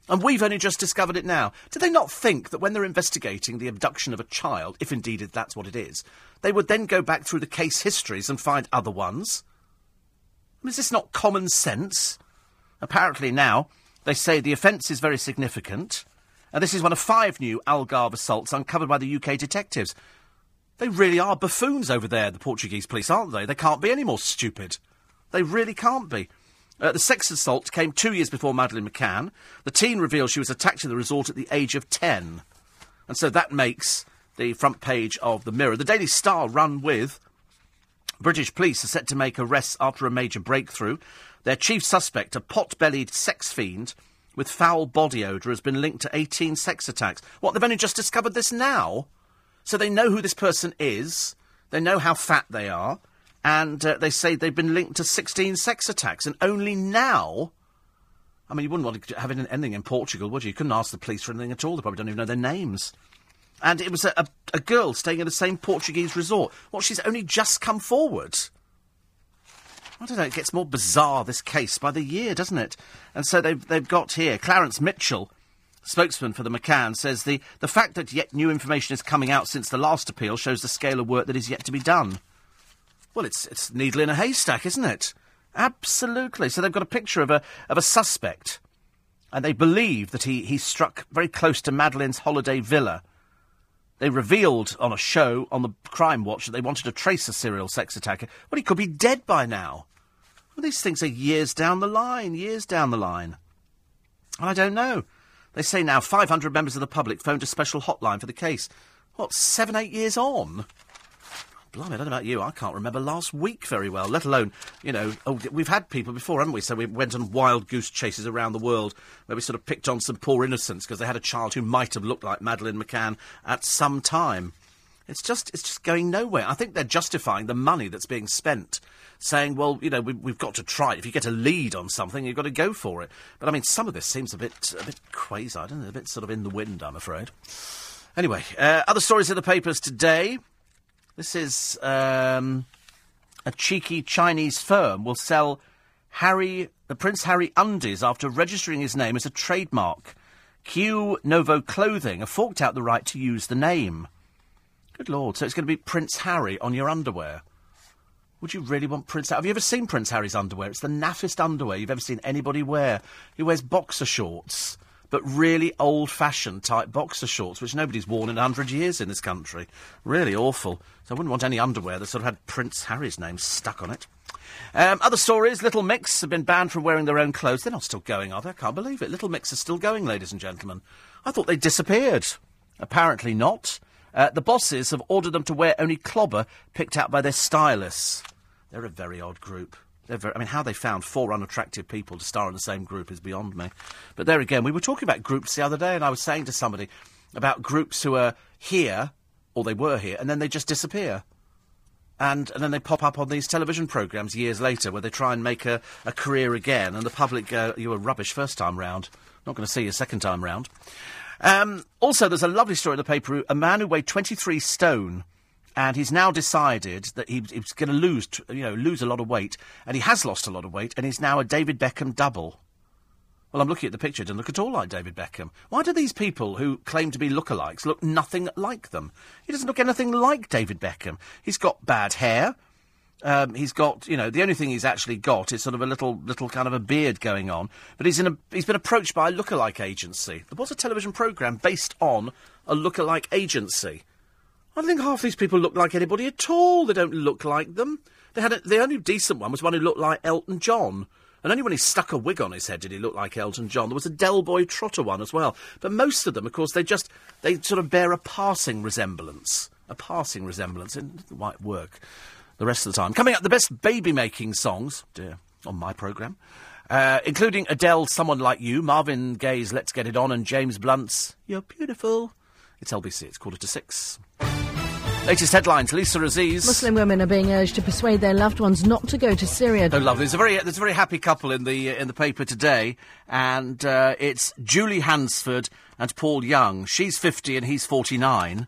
And we've only just discovered it now. Do they not think that when they're investigating the abduction of a child, if indeed that's what it is, they would then go back through the case histories and find other ones? I mean, is this not common sense? Apparently now They say the offence is very significant, and this is one of 5 new Algarve assaults uncovered by the UK detectives. They really are buffoons over there, the Portuguese police, aren't they? They can't be any more stupid. They really can't be. The sex assault came 2 years before Madeleine McCann. The teen revealed she was attacked at the resort at the age of 10. And so that makes the front page of the Mirror. The Daily Star run with... British police are set to make arrests after a major breakthrough. Their chief suspect, a pot-bellied sex fiend with foul body odour, has been linked to 18 sex attacks. What, they've only just discovered this now? So they know who this person is, they know how fat they are, and they say they've been linked to 16 sex attacks, and only now... I mean, you wouldn't want to have anything in Portugal, would you? You couldn't ask the police for anything at all. They probably don't even know their names. And it was a girl staying at the same Portuguese resort. Well, she's only just come forward. I don't know, it gets more bizarre, this case, by the year, doesn't it? And so they've got here, Clarence Mitchell, spokesman for the McCann, says the fact that yet new information is coming out since the last appeal shows the scale of work that is yet to be done. Well, it's needle in a haystack, isn't it? Absolutely. So they've got a picture of a suspect, and they believe that he struck very close to Madeleine's holiday villa. They revealed on a show on the Crime Watch that they wanted to trace a serial sex attacker. Well, he could be dead by now. Well, these things are years down the line. And I don't know. They say now 500 members of the public phoned a special hotline for the case. What, 7-8 years on? Blimey, I don't know about you, I can't remember last week very well, let alone, we've had people before, haven't we? So we went on wild goose chases around the world where we sort of picked on some poor innocents because they had a child who might have looked like Madeleine McCann at some time. It's just going nowhere. I think they're justifying the money that's being spent, saying, well, we've got to try it. If you get a lead on something, you've got to go for it. But, I mean, some of this seems a bit quasi, doesn't it? A bit sort of in the wind, I'm afraid. Anyway, other stories in the papers today... This is a cheeky Chinese firm will sell Prince Harry undies after registering his name as a trademark. Q Novo Clothing have forked out the right to use the name. Good Lord, so it's going to be Prince Harry on your underwear. Would you really want Prince Harry? Have you ever seen Prince Harry's underwear? It's the naffest underwear you've ever seen anybody wear. He wears boxer shorts, but really old-fashioned type boxer shorts, which nobody's worn in 100 years in this country. Really awful. So I wouldn't want any underwear that sort of had Prince Harry's name stuck on it. Other stories. Little Mix have been banned from wearing their own clothes. They're not still going, are they? I can't believe it. Little Mix are still going, ladies and gentlemen. I thought they disappeared. Apparently not. The bosses have ordered them to wear only clobber picked out by their stylists. They're a very odd group. How they found 4 unattractive people to star in the same group is beyond me. But there again, we were talking about groups the other day, and I was saying to somebody about groups who are here, or they were here, and then they just disappear. And then they pop up on these television programmes years later where they try and make a career again, and the public go, you were rubbish first time round. Not going to see you second time round. Also, there's a lovely story in the paper, a man who weighed 23 stone... And he's now decided that he's going to lose a lot of weight. And he has lost a lot of weight, and he's now a David Beckham double. Well, I'm looking at the picture, doesn't look at all like David Beckham. Why do these people who claim to be lookalikes look nothing like them? He doesn't look anything like David Beckham. He's got bad hair. He's got, the only thing he's actually got is sort of a little kind of a beard going on. But he's been approached by a lookalike agency. There was a television programme based on a lookalike agency. I don't think half these people look like anybody at all. They don't look like them. The only decent one was one who looked like Elton John. And only when he stuck a wig on his head did he look like Elton John. There was a Del Boy Trotter one as well. But most of them, of course, they sort of bear a passing resemblance. A passing resemblance. It doesn't quite work the rest of the time. Coming up, the best baby-making songs, dear, on my programme, including Adele's Someone Like You, Marvin Gaye's Let's Get It On, and James Blunt's You're Beautiful. It's LBC. It's 5:45. Latest headlines, Lisa Aziz. Muslim women are being urged to persuade their loved ones not to go to Syria. Oh, lovely. There's a very happy couple in the paper today, and it's Julie Hansford and Paul Young. She's 50 and he's 49.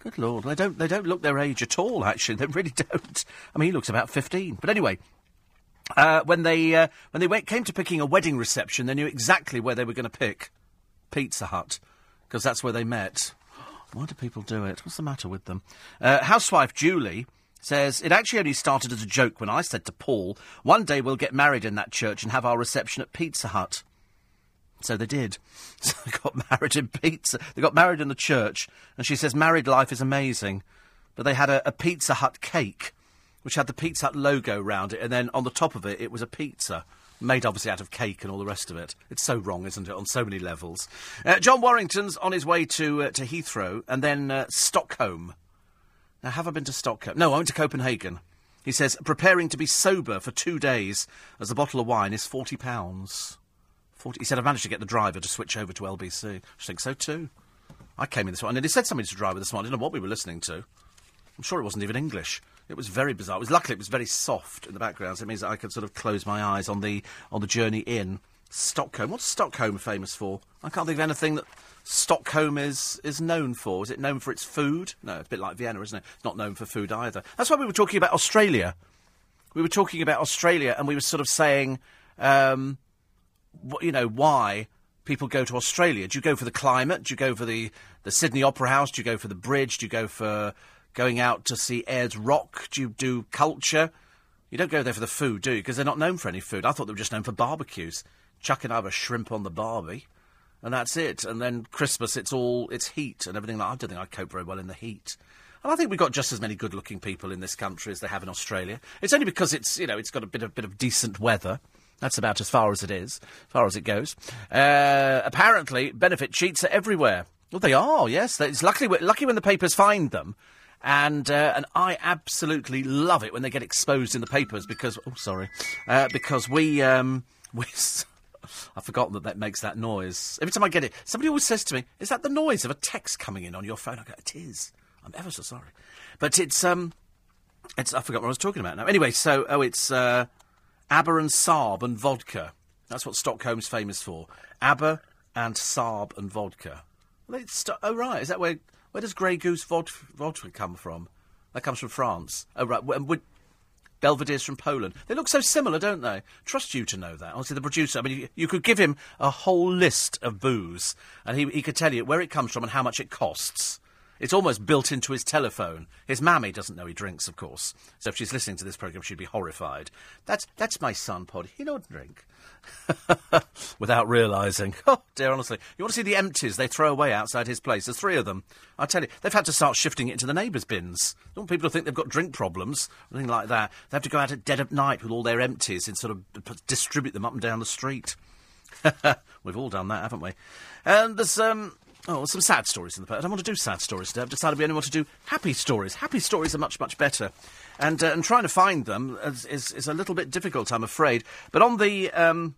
Good Lord, they don't look their age at all, actually. They really don't. I mean, he looks about 15. But anyway, when they came to picking a wedding reception, they knew exactly where they were going to pick. Pizza Hut, because that's where they met. Why do people do it? What's the matter with them? Housewife Julie says, it actually only started as a joke when I said to Paul, one day we'll get married in that church and have our reception at Pizza Hut. So they did. So they got married in pizza. They got married in the church, and she says married life is amazing. But they had a Pizza Hut cake, which had the Pizza Hut logo round it, and then on the top of it, it was a pizza, made obviously out of cake and all the rest of it. It's so wrong, isn't it, on so many levels. John Warrington's on his way to Heathrow, and then Stockholm. Now, have I been to Stockholm? No, I went to Copenhagen. He says, preparing to be sober for 2 days as a bottle of wine is £40. He said, I've managed to get the driver to switch over to LBC. I think so too. I came in this morning, and he said something to the driver this morning. I didn't know what we were listening to. I'm sure it wasn't even English. It was very bizarre. Luckily, it was very soft in the background, so it means that I could sort of close my eyes on the journey in. Stockholm. What's Stockholm famous for? I can't think of anything that Stockholm is known for. Is it known for its food? No, it's a bit like Vienna, isn't it? It's not known for food either. That's why we were talking about Australia. We were talking about Australia, and we were sort of saying, why people go to Australia. Do you go for the climate? Do you go for the Sydney Opera House? Do you go for the bridge? Do you go for going out to see Ayers Rock? Do you do culture? You don't go there for the food, do you? Because they're not known for any food. I thought they were just known for barbecues. Chuck and I have a shrimp on the barbie, and that's it. And then Christmas, it's heat and everything. I don't think I cope very well in the heat. And I think we've got just as many good-looking people in this country as they have in Australia. It's only because it's got a bit of decent weather. That's about as far as it goes. Apparently, benefit cheats are everywhere. Well, they are, yes. It's lucky when the papers find them. And I absolutely love it when they get exposed in the papers because I've forgotten that makes that noise. Every time I get it, somebody always says to me, is that the noise of a text coming in on your phone? I go, it is. I'm ever so sorry. But it's I forgot what I was talking about now. Anyway, it's ABBA and Saab and vodka. That's what Stockholm's famous for. ABBA and Saab and vodka. Well, oh, right, is that where does Grey Goose vodka come from? That comes from France. Oh, right, Belvedere's from Poland. They look so similar, don't they? Trust you to know that. Honestly, the producer, I mean, you could give him a whole list of booze, and he could tell you where it comes from and how much it costs. It's almost built into his telephone. His mammy doesn't know he drinks, of course. So if she's listening to this programme, she'd be horrified. That's my son, Pod. He don't drink. Without realising. Oh, dear, honestly. You want to see the empties they throw away outside his place? There's 3 of them. I tell you, they've had to start shifting it into the neighbours' bins. They want people to think they've got drink problems, or anything like that. They have to go out at dead of night with all their empties and sort of distribute them up and down the street. We've all done that, haven't we? And there's, some sad stories in the paper. I don't want to do sad stories today. I've decided we only want to do happy stories. Happy stories are much, much better. And trying to find them is a little bit difficult, I'm afraid. But on the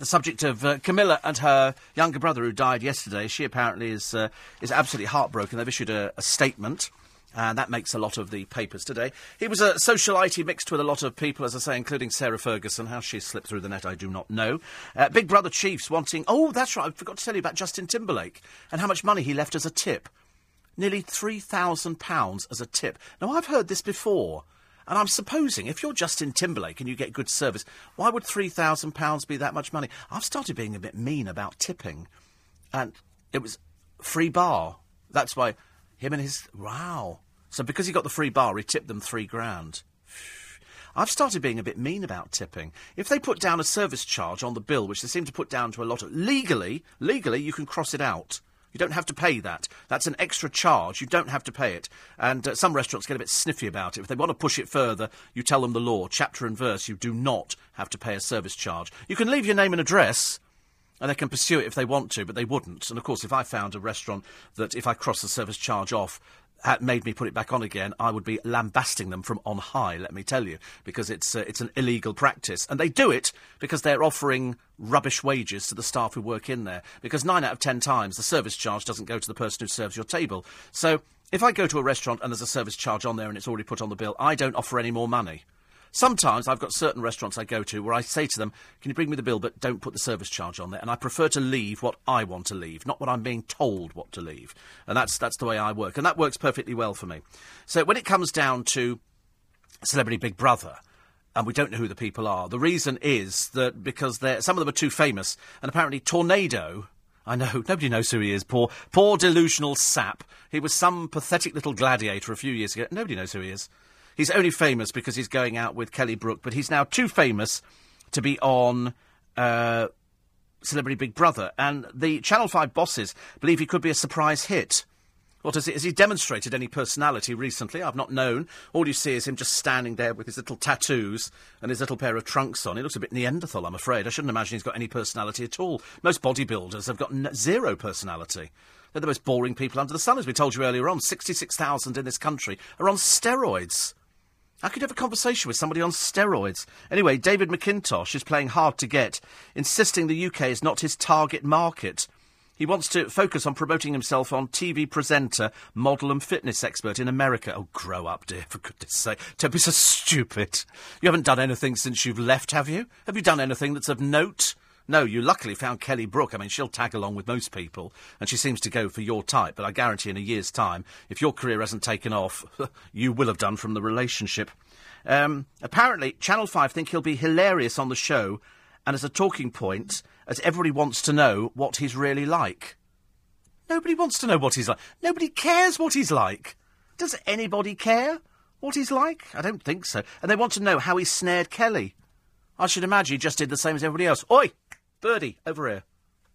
subject of Camilla and her younger brother who died yesterday, she apparently is absolutely heartbroken. They've issued a statement, and that makes a lot of the papers today. He was a socialite mixed with a lot of people, as I say, including Sarah Ferguson. How she slipped through the net, I do not know. Big Brother Chiefs wanting... Oh, that's right, I forgot to tell you about Justin Timberlake and how much money he left as a tip. Nearly £3,000 as a tip. Now, I've heard this before, and I'm supposing if you're Justin Timberlake and you get good service, why would £3,000 be that much money? I've started being a bit mean about tipping, and it was free bar. That's why... Him and his... Wow. So because he got the free bar, he tipped them £3,000. I've started being a bit mean about tipping. If they put down a service charge on the bill, which they seem to put down to a lot of... Legally, you can cross it out. You don't have to pay that. That's an extra charge. You don't have to pay it. And some restaurants get a bit sniffy about it. If they want to push it further, you tell them the law. Chapter and verse, you do not have to pay a service charge. You can leave your name and address... And they can pursue it if they want to, but they wouldn't. And, of course, if I found a restaurant that, if I crossed the service charge off, had made me put it back on again, I would be lambasting them from on high, let me tell you, because it's an illegal practice. And they do it because they're offering rubbish wages to the staff who work in there, because 9 out of 10 times the service charge doesn't go to the person who serves your table. So if I go to a restaurant and there's a service charge on there and it's already put on the bill, I don't offer any more money. Sometimes I've got certain restaurants I go to where I say to them, can you bring me the bill, but don't put the service charge on there. And I prefer to leave what I want to leave, not what I'm being told what to leave. And that's the way I work. And that works perfectly well for me. So when it comes down to Celebrity Big Brother, and we don't know who the people are, the reason is that because some of them are too famous. And apparently Tornado... I know, nobody knows who he is, poor delusional sap. He was some pathetic little gladiator a few years ago. Nobody knows who he is. He's only famous because he's going out with Kelly Brook, but he's now too famous to be on Celebrity Big Brother, and the Channel 5 bosses believe he could be a surprise hit. What is it? Has he demonstrated any personality recently? I've not known. All you see is him just standing there with his little tattoos and his little pair of trunks on. He looks a bit Neanderthal, I'm afraid. I shouldn't imagine he's got any personality at all. Most bodybuilders have got zero personality. They're the most boring people under the sun, as we told you earlier on. 66,000 in this country are on steroids. I could have a conversation with somebody on steroids. Anyway, David McIntosh is playing hard to get, insisting the UK is not his target market. He wants to focus on promoting himself on TV presenter, model and fitness expert in America. Oh, grow up, dear, for goodness sake. Don't be so stupid. You haven't done anything since you've left, have you? Have you done anything that's of note? No, you luckily found Kelly Brook. I mean, she'll tag along with most people, and she seems to go for your type. But I guarantee in a year's time, if your career hasn't taken off, you will have done from the relationship. Apparently, Channel 5 think he'll be hilarious on the show and as a talking point, as everybody wants to know what he's really like. Nobody wants to know what he's like. Nobody cares what he's like. Does anybody care what he's like? I don't think so. And they want to know how he snared Kelly. I should imagine he just did the same as everybody else. Oi! Birdie, over here.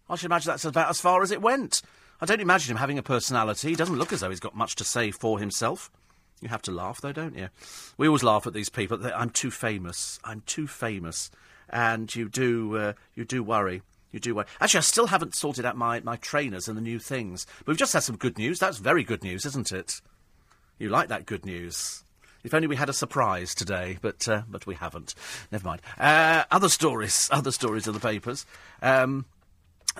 I should imagine that's about as far as it went. I don't imagine him having a personality. He doesn't look as though he's got much to say for himself. You have to laugh, though, don't you? We always laugh at these people. I'm too famous. I'm too famous. And you do worry. You do worry. Actually, I still haven't sorted out my trainers and the new things. But we've just had some good news. That's very good news, isn't it? You like that good news. If only we had a surprise today, but we haven't. Never mind. Other stories of the papers.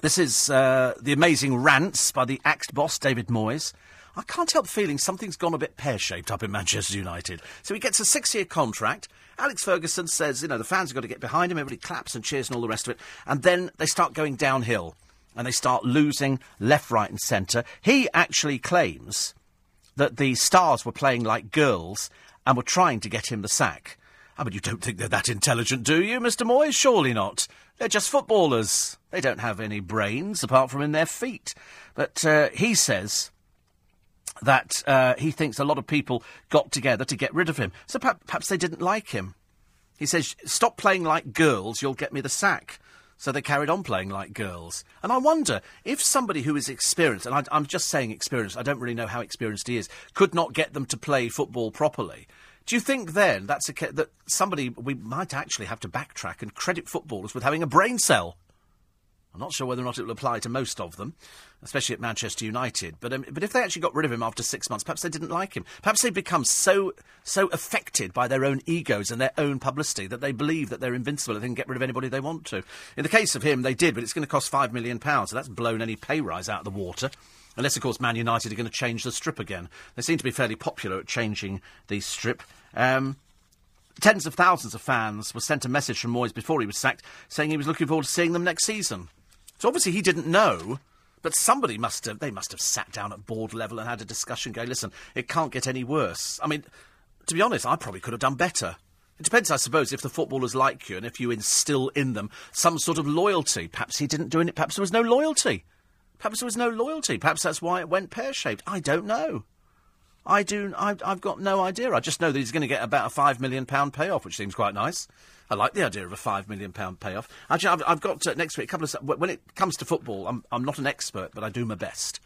This is The Amazing Rants by the axed boss, David Moyes. I can't help feeling something's gone a bit pear-shaped up in Manchester United. So he gets a 6-year contract. Alex Ferguson says, you know, the fans have got to get behind him. Everybody claps and cheers and all the rest of it. And then they start going downhill. And they start losing left, right and centre. He actually claims that the stars were playing like girls and were trying to get him the sack. I mean, you don't think they're that intelligent, do you, Mr Moyes? Surely not. They're just footballers. They don't have any brains apart from in their feet. But he says that he thinks a lot of people got together to get rid of him. So perhaps they didn't like him. He says, stop playing like girls, you'll get me the sack. So they carried on playing like girls. And I wonder if somebody who is experienced, and I'm just saying experienced, I don't really know how experienced he is, could not get them to play football properly. Do you think then that somebody, we might actually have to backtrack and credit footballers with having a brain cell? I'm not sure whether or not it will apply to most of them, especially at Manchester United. But if they actually got rid of him after 6 months, perhaps they didn't like him. Perhaps they've become so affected by their own egos and their own publicity that they believe that they're invincible and they can get rid of anybody they want to. In the case of him, they did, but it's going to cost £5 million, so that's blown any pay rise out of the water. Unless, of course, Man United are going to change the strip again. They seem to be fairly popular at changing the strip. Tens of thousands of fans were sent a message from Moyes before he was sacked saying he was looking forward to seeing them next season. So obviously he didn't know, but somebody must have sat down at board level and had a discussion going, listen, it can't get any worse. I mean, to be honest, I probably could have done better. It depends, I suppose, if the footballers like you and if you instill in them some sort of loyalty. Perhaps he didn't do it. Perhaps there was no loyalty. Perhaps there was no loyalty. Perhaps that's why it went pear-shaped. I don't know. I've got no idea. I just know that he's going to get about a £5 million payoff, which seems quite nice. I like the idea of a £5 million payoff. Actually, I've got next week a couple of... When it comes to football, I'm not an expert, but I do my best.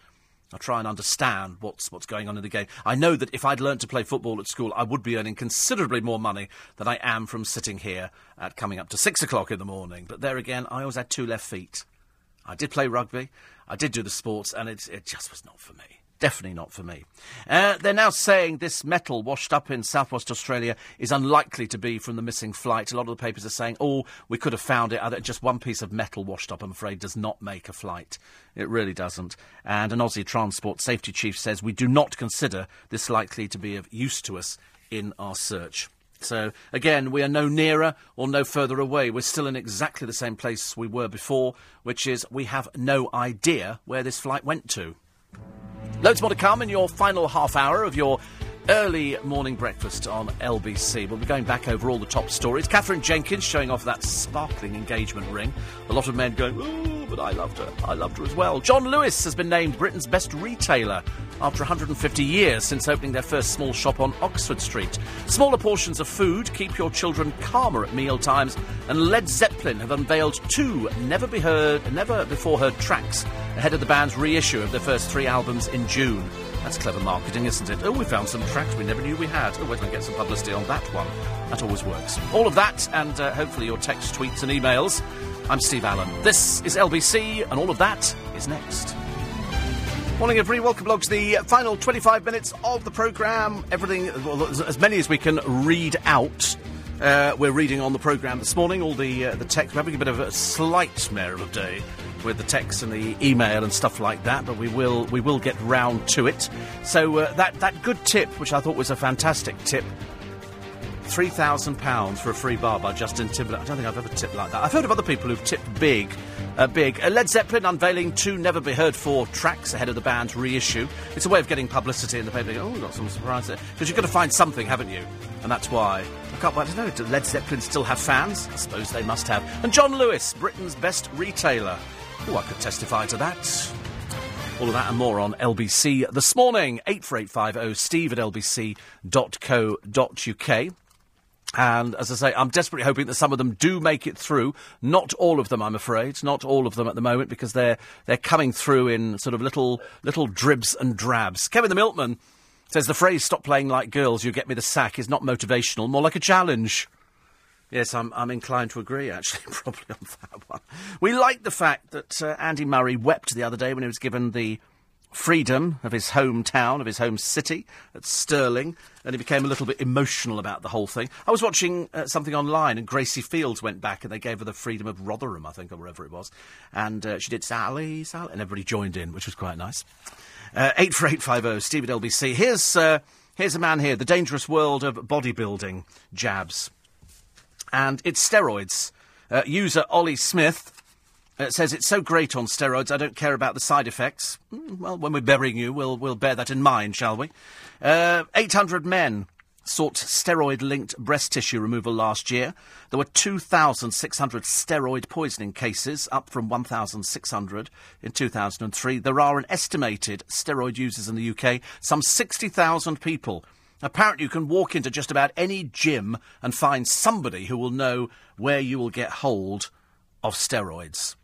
I try and understand what's going on in the game. I know that if I'd learnt to play football at school, I would be earning considerably more money than I am from sitting here at coming up to 6 o'clock in the morning. But there again, I always had two left feet. I did play rugby, I did do the sports, and it just was not for me. Definitely not for me. They're now saying this metal washed up in southwest Australia is unlikely to be from the missing flight. A lot of the papers are saying, oh, we could have found it. Just one piece of metal washed up, I'm afraid, does not make a flight. It really doesn't. And an Aussie Transport Safety Chief says, we do not consider this likely to be of use to us in our search. So, again, we are no nearer or no further away. We're still in exactly the same place we were before, which is we have no idea where this flight went to. Loads more to come in your final half hour of your early morning breakfast on LBC. We'll be going back over all the top stories. Catherine Jenkins showing off that sparkling engagement ring. A lot of men going, ooh, but I loved her. I loved her as well. John Lewis has been named Britain's best retailer after 150 years since opening their first small shop on Oxford Street. Smaller portions of food keep your children calmer at meal times, and Led Zeppelin have unveiled two never-before-heard tracks ahead of the band's reissue of their first three albums in June. That's clever marketing, isn't it? Oh, we found some tracks we never knew we had. Oh, we're going to get some publicity on that one. That always works. All of that, and hopefully your text, tweets and emails. I'm Steve Allen. This is LBC, and all of that is next. Morning, everybody. Welcome along to the final 25 minutes of the programme. Everything, well, as many as we can read out. We're reading on the programme this morning, all the text. We're having a bit of a slight mare of a day with the text and the email and stuff like that, but we will get round to it. So that good tip, which I thought was a fantastic tip, £3,000 for a free bar by Justin Timberlake. I don't think I've ever tipped like that. I've heard of other people who've tipped big. Led Zeppelin unveiling two never-be-heard-for tracks ahead of the band's reissue. It's a way of getting publicity in the paper. Oh, we've got some surprise there. Because you've got to find something, haven't you? And that's why. I don't know, do Led Zeppelin still have fans? I suppose they must have. And John Lewis, Britain's best retailer. Oh, I could testify to that. All of that and more on LBC this morning. 84850 steve at lbc.co.uk. And, as I say, I'm desperately hoping that some of them do make it through. Not all of them, I'm afraid. Not all of them at the moment, because they're coming through in sort of little dribs and drabs. Kevin the Milkman says the phrase, stop playing like girls, you get me the sack, is not motivational, more like a challenge. Yes, I'm inclined to agree, actually, probably on that one. We like the fact that Andy Murray wept the other day when he was given the freedom of his hometown, of his home city at Stirling, and he became a little bit emotional about the whole thing. I was watching something online, and Gracie Fields went back and they gave her the freedom of Rotherham, I think, or wherever it was, and she did Sally, Sally, and everybody joined in, which was quite nice. 84850 Steve at LBC. Here's a man here, the dangerous world of bodybuilding jabs, and it's steroids. User Ollie Smith says it's so great on steroids, I don't care about the side effects. Well, when we're burying you, we'll bear that in mind, shall we? 800 men sought steroid-linked breast tissue removal last year. There were 2,600 steroid poisoning cases, up from 1,600 in 2003. There are an estimated steroid users in the UK, some 60,000 people. Apparently, you can walk into just about any gym and find somebody who will know where you will get hold of steroids.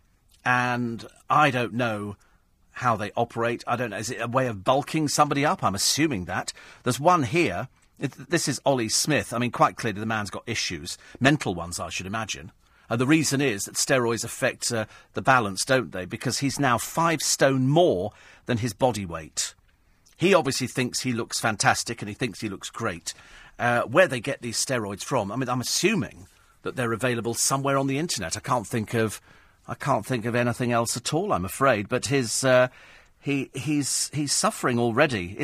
And I don't know how they operate. I don't know. Is it a way of bulking somebody up? I'm assuming that. There's one here. This is Ollie Smith. I mean, quite clearly the man's got issues. Mental ones, I should imagine. And the reason is that steroids affect the balance, don't they? Because he's now 5 stone more than his body weight. He obviously thinks he looks fantastic and he thinks he looks great. Where they get these steroids from, I mean, I'm assuming that they're available somewhere on the internet. I can't think of anything else at all, I'm afraid. But his he's suffering already.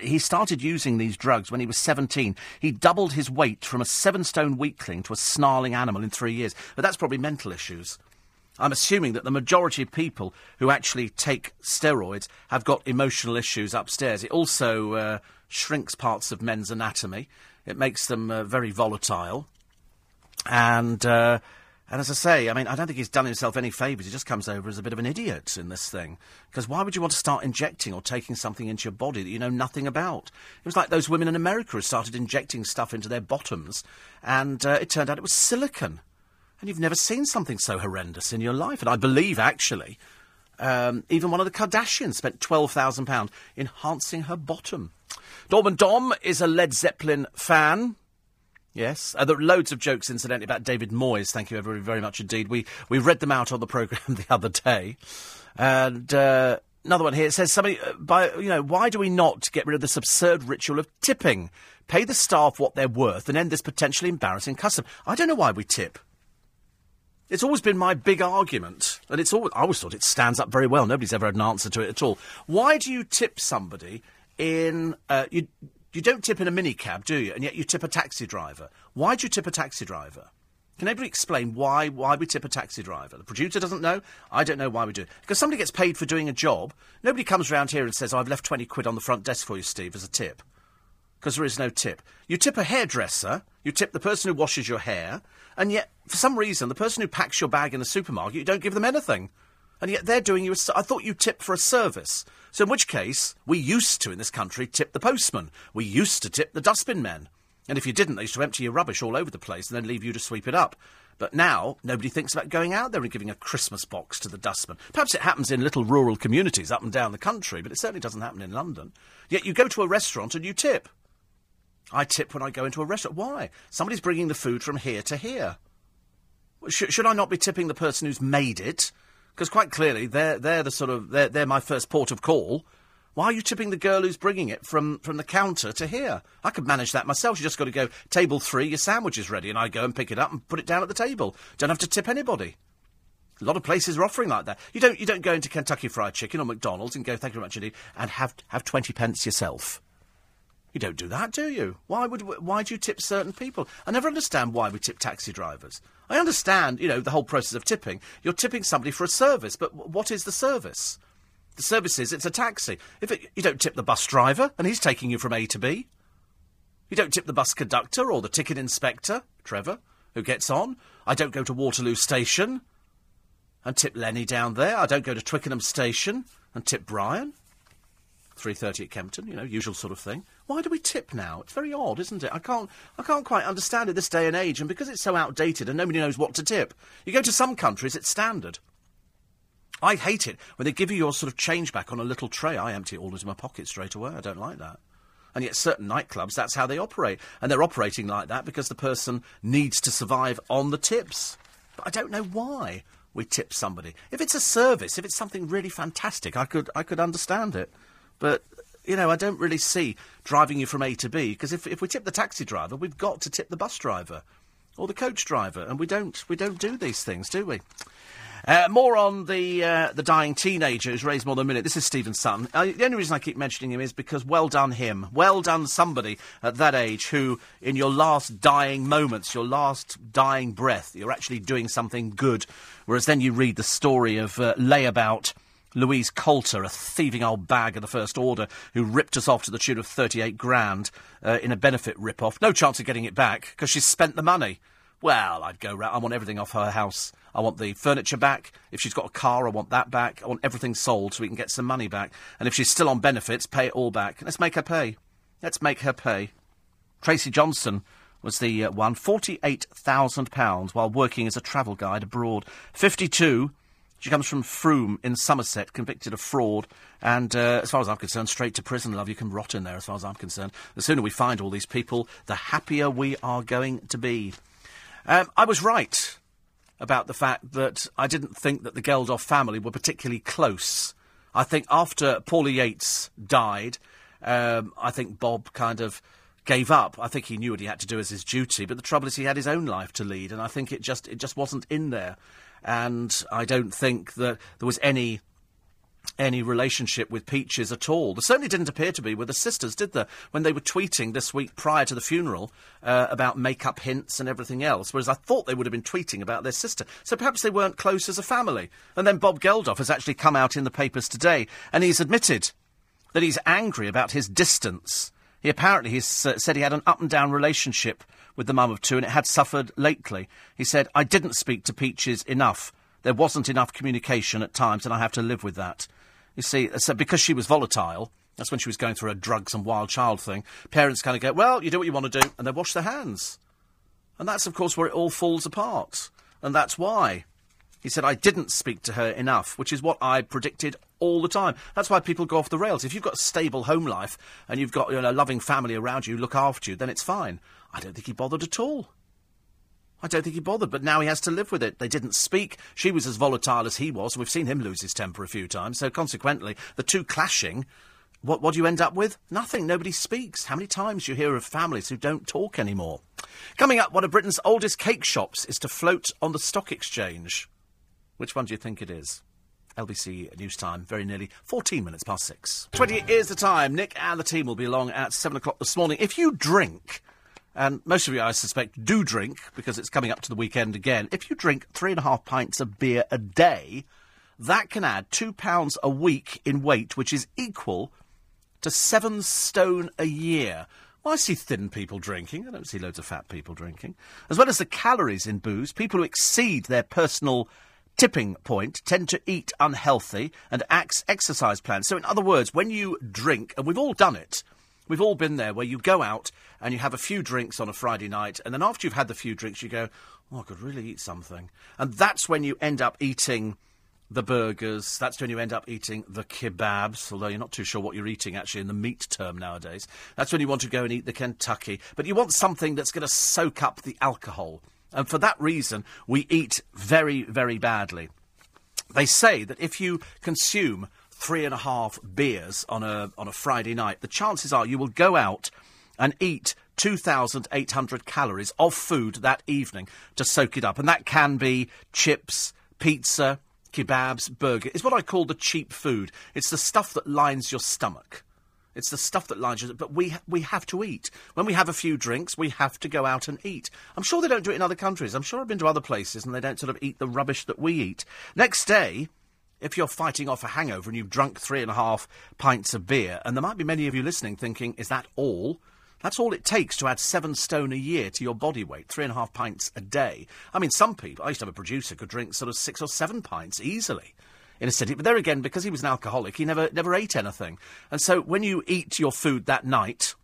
He started using these drugs when he was 17. He doubled his weight from a 7 stone weakling to a snarling animal in 3 years. But that's probably mental issues. I'm assuming that the majority of people who actually take steroids have got emotional issues upstairs. It also shrinks parts of men's anatomy. It makes them very volatile. And as I say, I mean, I don't think he's done himself any favours. He just comes over as a bit of an idiot in this thing. Because why would you want to start injecting or taking something into your body that you know nothing about? It was like those women in America who started injecting stuff into their bottoms, and it turned out it was silicone. And you've never seen something so horrendous in your life. And I believe, actually, even one of the Kardashians spent £12,000 enhancing her bottom. Dorman Dom is a Led Zeppelin fan. Yes. There are loads of jokes, incidentally, about David Moyes. Thank you very, very much indeed. We read them out on the programme the other day. And another one here. It says, somebody, why do we not get rid of this absurd ritual of tipping? Pay the staff what they're worth and end this potentially embarrassing custom. I don't know why we tip. It's always been my big argument. And I always thought it stands up very well. Nobody's ever had an answer to it at all. Why do you tip somebody in... You don't tip in a minicab, do you? And yet you tip a taxi driver. Why do you tip a taxi driver? Can anybody explain why we tip a taxi driver? The producer doesn't know. I don't know why we do it. Because somebody gets paid for doing a job. Nobody comes around here and says, oh, I've left 20 quid on the front desk for you, Steve, as a tip. Because there is no tip. You tip a hairdresser. You tip the person who washes your hair. And yet, for some reason, the person who packs your bag in the supermarket, you don't give them anything. and yet they're doing you I thought you tipped for a service. So in which case, we used to, in this country, tip the postman. We used to tip the dustbin men. And if you didn't, they used to empty your rubbish all over the place and then leave you to sweep it up. But now, nobody thinks about going out there and giving a Christmas box to the dustman. Perhaps it happens in little rural communities up and down the country, but it certainly doesn't happen in London. Yet you go to a restaurant and you tip. I tip when I go into a restaurant. Why? Somebody's bringing the food from here to here. Should I not be tipping the person who's made it? Because quite clearly, they're my first port of call. Why are you tipping the girl who's bringing it from the counter to here? I could manage that myself. You just got to go, table 3, your sandwich is ready, and I go and pick it up and put it down at the table. Don't have to tip anybody. A lot of places are offering like that. You don't go into Kentucky Fried Chicken or McDonald's and go, thank you very much indeed, and have 20p yourself. You don't do that, do you? Why do you tip certain people? I never understand why we tip taxi drivers. I understand, you know, the whole process of tipping. You're tipping somebody for a service, but what is the service? The service is it's a taxi. You don't tip the bus driver, and he's taking you from A to B. You don't tip the bus conductor or the ticket inspector, Trevor, who gets on. I don't go to Waterloo Station and tip Lenny down there. I don't go to Twickenham Station and tip Brian. 3:30 at Kempton, you know, usual sort of thing. Why do we tip now? It's very odd, isn't it? I can't quite understand it this day and age, and because it's so outdated and nobody knows what to tip. You go to some countries, it's standard. I hate it when they give you your sort of change back on a little tray. I empty it all into my pocket straight away. I don't like that. And yet certain nightclubs, that's how they operate. And they're operating like that because the person needs to survive on the tips. But I don't know why we tip somebody. If it's a service, if it's something really fantastic, I could understand it. But, you know, I don't really see driving you from A to B, because if we tip the taxi driver, we've got to tip the bus driver or the coach driver, and we don't do these things, do we? More on the dying teenager who's raised more than a minute. This is Stephen Sutton. The only reason I keep mentioning him is because well done him. Well done somebody at that age who, in your last dying moments, your last dying breath, you're actually doing something good. Whereas then you read the story of layabout Louise Coulter, a thieving old bag of the First Order, who ripped us off to the tune of 38 grand in a benefit rip-off. No chance of getting it back, because she's spent the money. Well, I'd go round. I want everything off her house. I want the furniture back. If she's got a car, I want that back. I want everything sold so we can get some money back. And if she's still on benefits, pay it all back. Let's make her pay. Let's make her pay. Tracy Johnson was the one. £48,000 while working as a travel guide abroad. 52... She comes from Froome in Somerset, convicted of fraud, and as far as I'm concerned, straight to prison, love. You can rot in there, as far as I'm concerned. The sooner we find all these people, the happier we are going to be. I was right about the fact that I didn't think that the Geldof family were particularly close. I think after Paulie Yates died, I think Bob kind of gave up. I think he knew what he had to do as his duty, but the trouble is he had his own life to lead, and I think it just wasn't in there. And I don't think that there was any relationship with Peaches at all. There certainly didn't appear to be with the sisters, did there? When they were tweeting this week prior to the funeral about makeup hints and everything else, whereas I thought they would have been tweeting about their sister. So perhaps they weren't close as a family. And then Bob Geldof has actually come out in the papers today, and he's admitted that he's angry about his distance. He apparently said he had an up-and-down relationship with the mum of two, and it had suffered lately. He said, I didn't speak to Peaches enough. There wasn't enough communication at times, and I have to live with that. You see, so because she was volatile, that's when she was going through her drugs and wild child thing, parents kind of go, well, you do what you want to do, and they wash their hands. And that's, of course, where it all falls apart. And that's why. He said, I didn't speak to her enough, which is what I predicted all the time. That's why people go off the rails. If you've got a stable home life and you've got, you know, a loving family around you, look after you, then it's fine. I don't think he bothered at all. I don't think he bothered, but now he has to live with it. They didn't speak. She was as volatile as he was, and we've seen him lose his temper a few times. So, consequently, the two clashing, what do you end up with? Nothing. Nobody speaks. How many times do you hear of families who don't talk anymore? Coming up, one of Britain's oldest cake shops is to float on the stock exchange. Which one do you think it is? LBC News Time, very nearly 6:14. 20 is the time. Nick and the team will be along at 7 o'clock this morning. If you drink... And most of you, I suspect, do drink, because it's coming up to the weekend again. If you drink 3.5 pints of beer a day, that can add 2 pounds a week in weight, which is equal to 7 stone a year. Well, I see thin people drinking. I don't see loads of fat people drinking. As well as the calories in booze, people who exceed their personal tipping point, tend to eat unhealthy and axe exercise plans. So in other words, when you drink, and we've all done it, we've all been there, where you go out and you have a few drinks on a Friday night, and then after you've had the few drinks you go, oh, I could really eat something. And that's when you end up eating the burgers, that's when you end up eating the kebabs, although you're not too sure what you're eating, actually, in the meat term nowadays. That's when you want to go and eat the Kentucky. But you want something that's going to soak up the alcohol. And for that reason, we eat very, very badly. They say that if you consume 3.5 beers on a Friday night, the chances are you will go out and eat 2,800 calories of food that evening to soak it up. And that can be chips, pizza, kebabs, burger. It's what I call the cheap food. It's the stuff that lines your stomach. It's the stuff that lines your... But we have to eat. When we have a few drinks, we have to go out and eat. I'm sure they don't do it in other countries. I'm sure I've been to other places and they don't sort of eat the rubbish that we eat. Next day, if you're fighting off a hangover and you've drunk 3.5 pints of beer, and there might be many of you listening thinking, is that all? That's all it takes to add 7 stone a year to your body weight, 3.5 pints a day. I mean, some people, I used to have a producer, could drink sort of 6 or 7 pints easily in a city. But there again, because he was an alcoholic, he never ate anything. And so when you eat your food that night,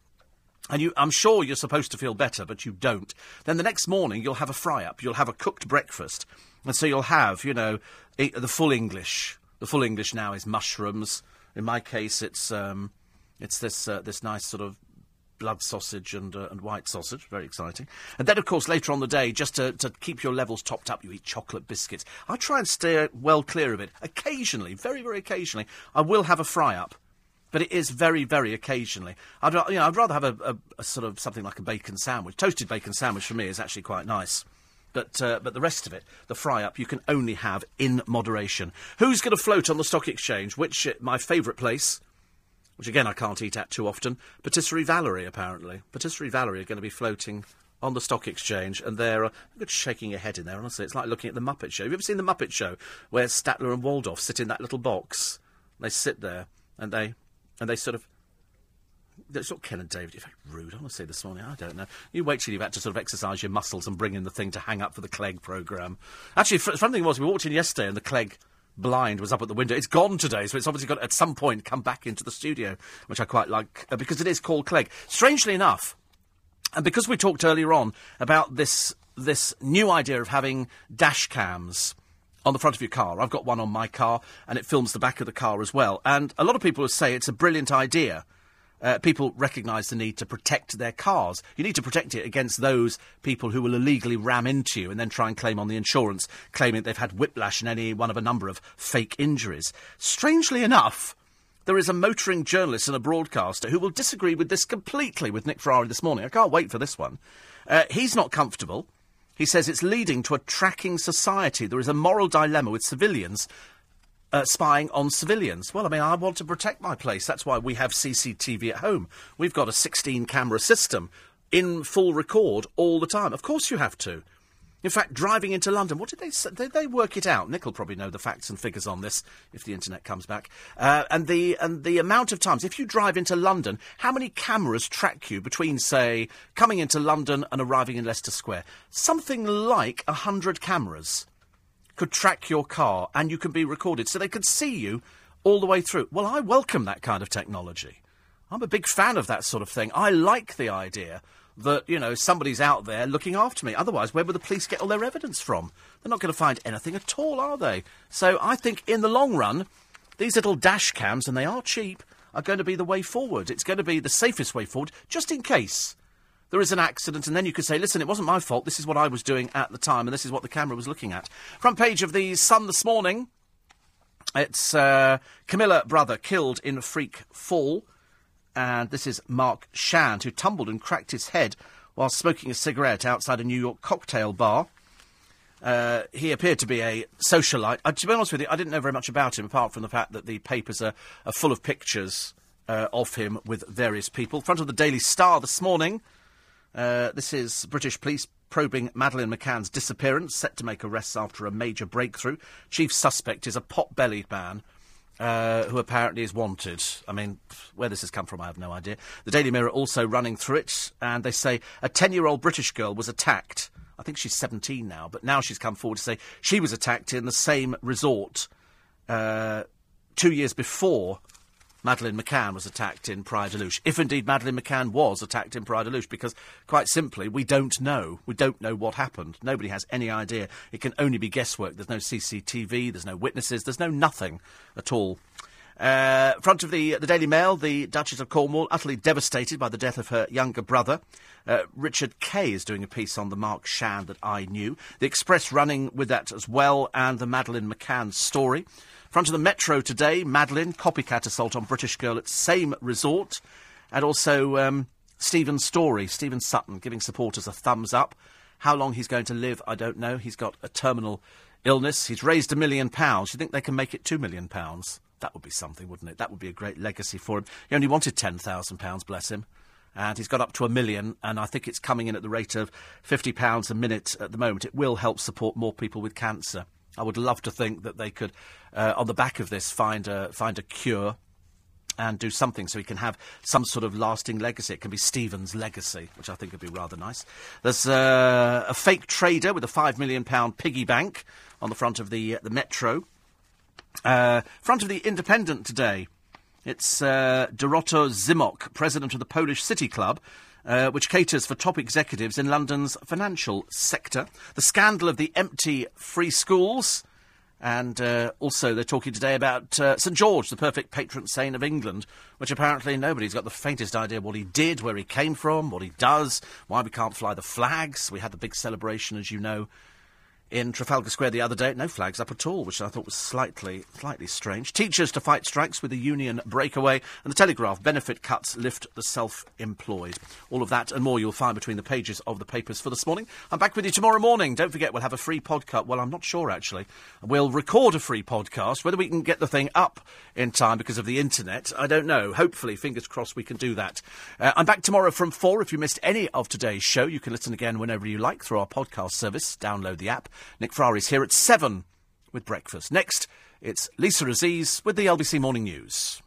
and I'm sure you're supposed to feel better, but you don't, then the next morning you'll have a fry-up, you'll have a cooked breakfast. And so you'll have, you know, the full English. The full English now is mushrooms. In my case, it's this nice sort of blood sausage and white sausage. Very exciting. And then, of course, later on the day, just to keep your levels topped up, you eat chocolate biscuits. I try and steer well clear of it. Occasionally, very, very occasionally, I will have a fry-up, but it is very, very occasionally. I'd rather have a sort of something like a bacon sandwich. Toasted bacon sandwich, for me, is actually quite nice. But the rest of it, the fry-up, you can only have in moderation. Who's going to float on the stock exchange? Which, my favourite place... which, again, I can't eat at too often, Patisserie Valerie, apparently. Patisserie Valerie are going to be floating on the stock exchange, and they're just shaking your head in there, honestly. It's like looking at The Muppet Show. Have you ever seen The Muppet Show, where Statler and Waldorf sit in that little box? They sit there, and they sort of... It's not Ken and David. You're very rude, honestly, this morning. I don't know. You wait till you've had to sort of exercise your muscles and bring in the thing to hang up for the Clegg programme. Actually, the funny thing was, we walked in yesterday, and the Clegg... blind was up at the window. It's gone today, so it's obviously got, at some point, come back into the studio, which I quite like, because it is called Clegg. Strangely enough, and because we talked earlier on about this new idea of having dash cams on the front of your car. I've got one on my car, and it films the back of the car as well. And a lot of people say it's a brilliant idea. People recognise the need to protect their cars. You need to protect it against those people who will illegally ram into you and then try and claim on the insurance, claiming they've had whiplash and any one of a number of fake injuries. Strangely enough, there is a motoring journalist and a broadcaster who will disagree with this completely with Nick Ferrari this morning. I can't wait for this one. He's not comfortable. He says it's leading to a tracking society. There is a moral dilemma with civilians... spying on civilians. Well, I mean, I want to protect my place. That's why we have CCTV at home. We've got a 16-camera system in full record all the time. Of course you have to. In fact, driving into London, what did they say? Did they work it out? Nick will probably know the facts and figures on this if the internet comes back. And the amount of times, if you drive into London, how many cameras track you between, say, coming into London and arriving in Leicester Square? Something like 100 cameras could track your car, and you can be recorded, so they could see you all the way through. Well, I welcome that kind of technology. I'm a big fan of that sort of thing. I like the idea that, you know, somebody's out there looking after me. Otherwise, where would the police get all their evidence from? They're not going to find anything at all, are they? So I think, in the long run, these little dash cams, and they are cheap, are going to be the way forward. It's going to be the safest way forward, just in case there is an accident, and then you could say, listen, it wasn't my fault, this is what I was doing at the time, and this is what the camera was looking at. Front page of the Sun this morning, it's Camilla Brother killed in a freak fall, and this is Mark Shand, who tumbled and cracked his head while smoking a cigarette outside a New York cocktail bar. He appeared to be a socialite. To be honest with you, I didn't know very much about him, apart from the fact that the papers are full of pictures of him with various people. Front of the Daily Star this morning... this is British police probing Madeleine McCann's disappearance, set to make arrests after a major breakthrough. Chief suspect is a pot-bellied man who apparently is wanted. I mean, where this has come from, I have no idea. The Daily Mirror also running through it, and they say a 10-year-old British girl was attacked I think she's 17 now, but now she's come forward to say she was attacked in the same resort 2 years before Madeleine McCann was attacked in Praia da Luz. If indeed Madeleine McCann was attacked in Praia da Luz, because quite simply, we don't know. We don't know what happened. Nobody has any idea. It can only be guesswork. There's no CCTV, there's no witnesses, there's no nothing at all. Front of the Daily Mail, the Duchess of Cornwall, utterly devastated by the death of her younger brother. Richard Kay is doing a piece on the Mark Shan that I knew. The Express running with that as well, and the Madeleine McCann story. Front of the Metro today, Madeleine, copycat assault on British girl at same resort. And also Stephen's story, Stephen Sutton, giving supporters a thumbs up. How long he's going to live, I don't know. He's got a terminal illness. He's raised £1 million. You think they can make it £2 million? That would be something, wouldn't it? That would be a great legacy for him. He only wanted £10,000, bless him. And he's got up to £1 million, and I think it's coming in at the rate of £50 a minute at the moment. It will help support more people with cancer. I would love to think that they could, on the back of this, find a cure and do something so he can have some sort of lasting legacy. It can be Stephen's legacy, which I think would be rather nice. There's a fake trader with a £5 million piggy bank on the front of the Metro. Front of the Independent today, it's Doroto Zimok, president of the Polish City Club, which caters for top executives in London's financial sector. The scandal of the empty free schools, and also they're talking today about St George, the perfect patron saint of England, which apparently nobody's got the faintest idea what he did, where he came from, what he does, why we can't fly the flags. We had the big celebration, as you know, in Trafalgar Square the other day, no flags up at all, which I thought was slightly strange. Teachers to fight strikes with a union breakaway, and the Telegraph, benefit cuts lift the self-employed. All of that and more you'll find between the pages of the papers for this morning. I'm back with you tomorrow morning. Don't forget, we'll have a free podcast. Well, I'm not sure, actually. We'll record a free podcast. Whether we can get the thing up in time because of the internet, I don't know. Hopefully, fingers crossed, we can do that. I'm back tomorrow from 4. If you missed any of today's show, you can listen again whenever you like through our podcast service. Download the app. Nick Ferrari's here at 7 with breakfast. Next, it's Lisa Aziz with the LBC Morning News.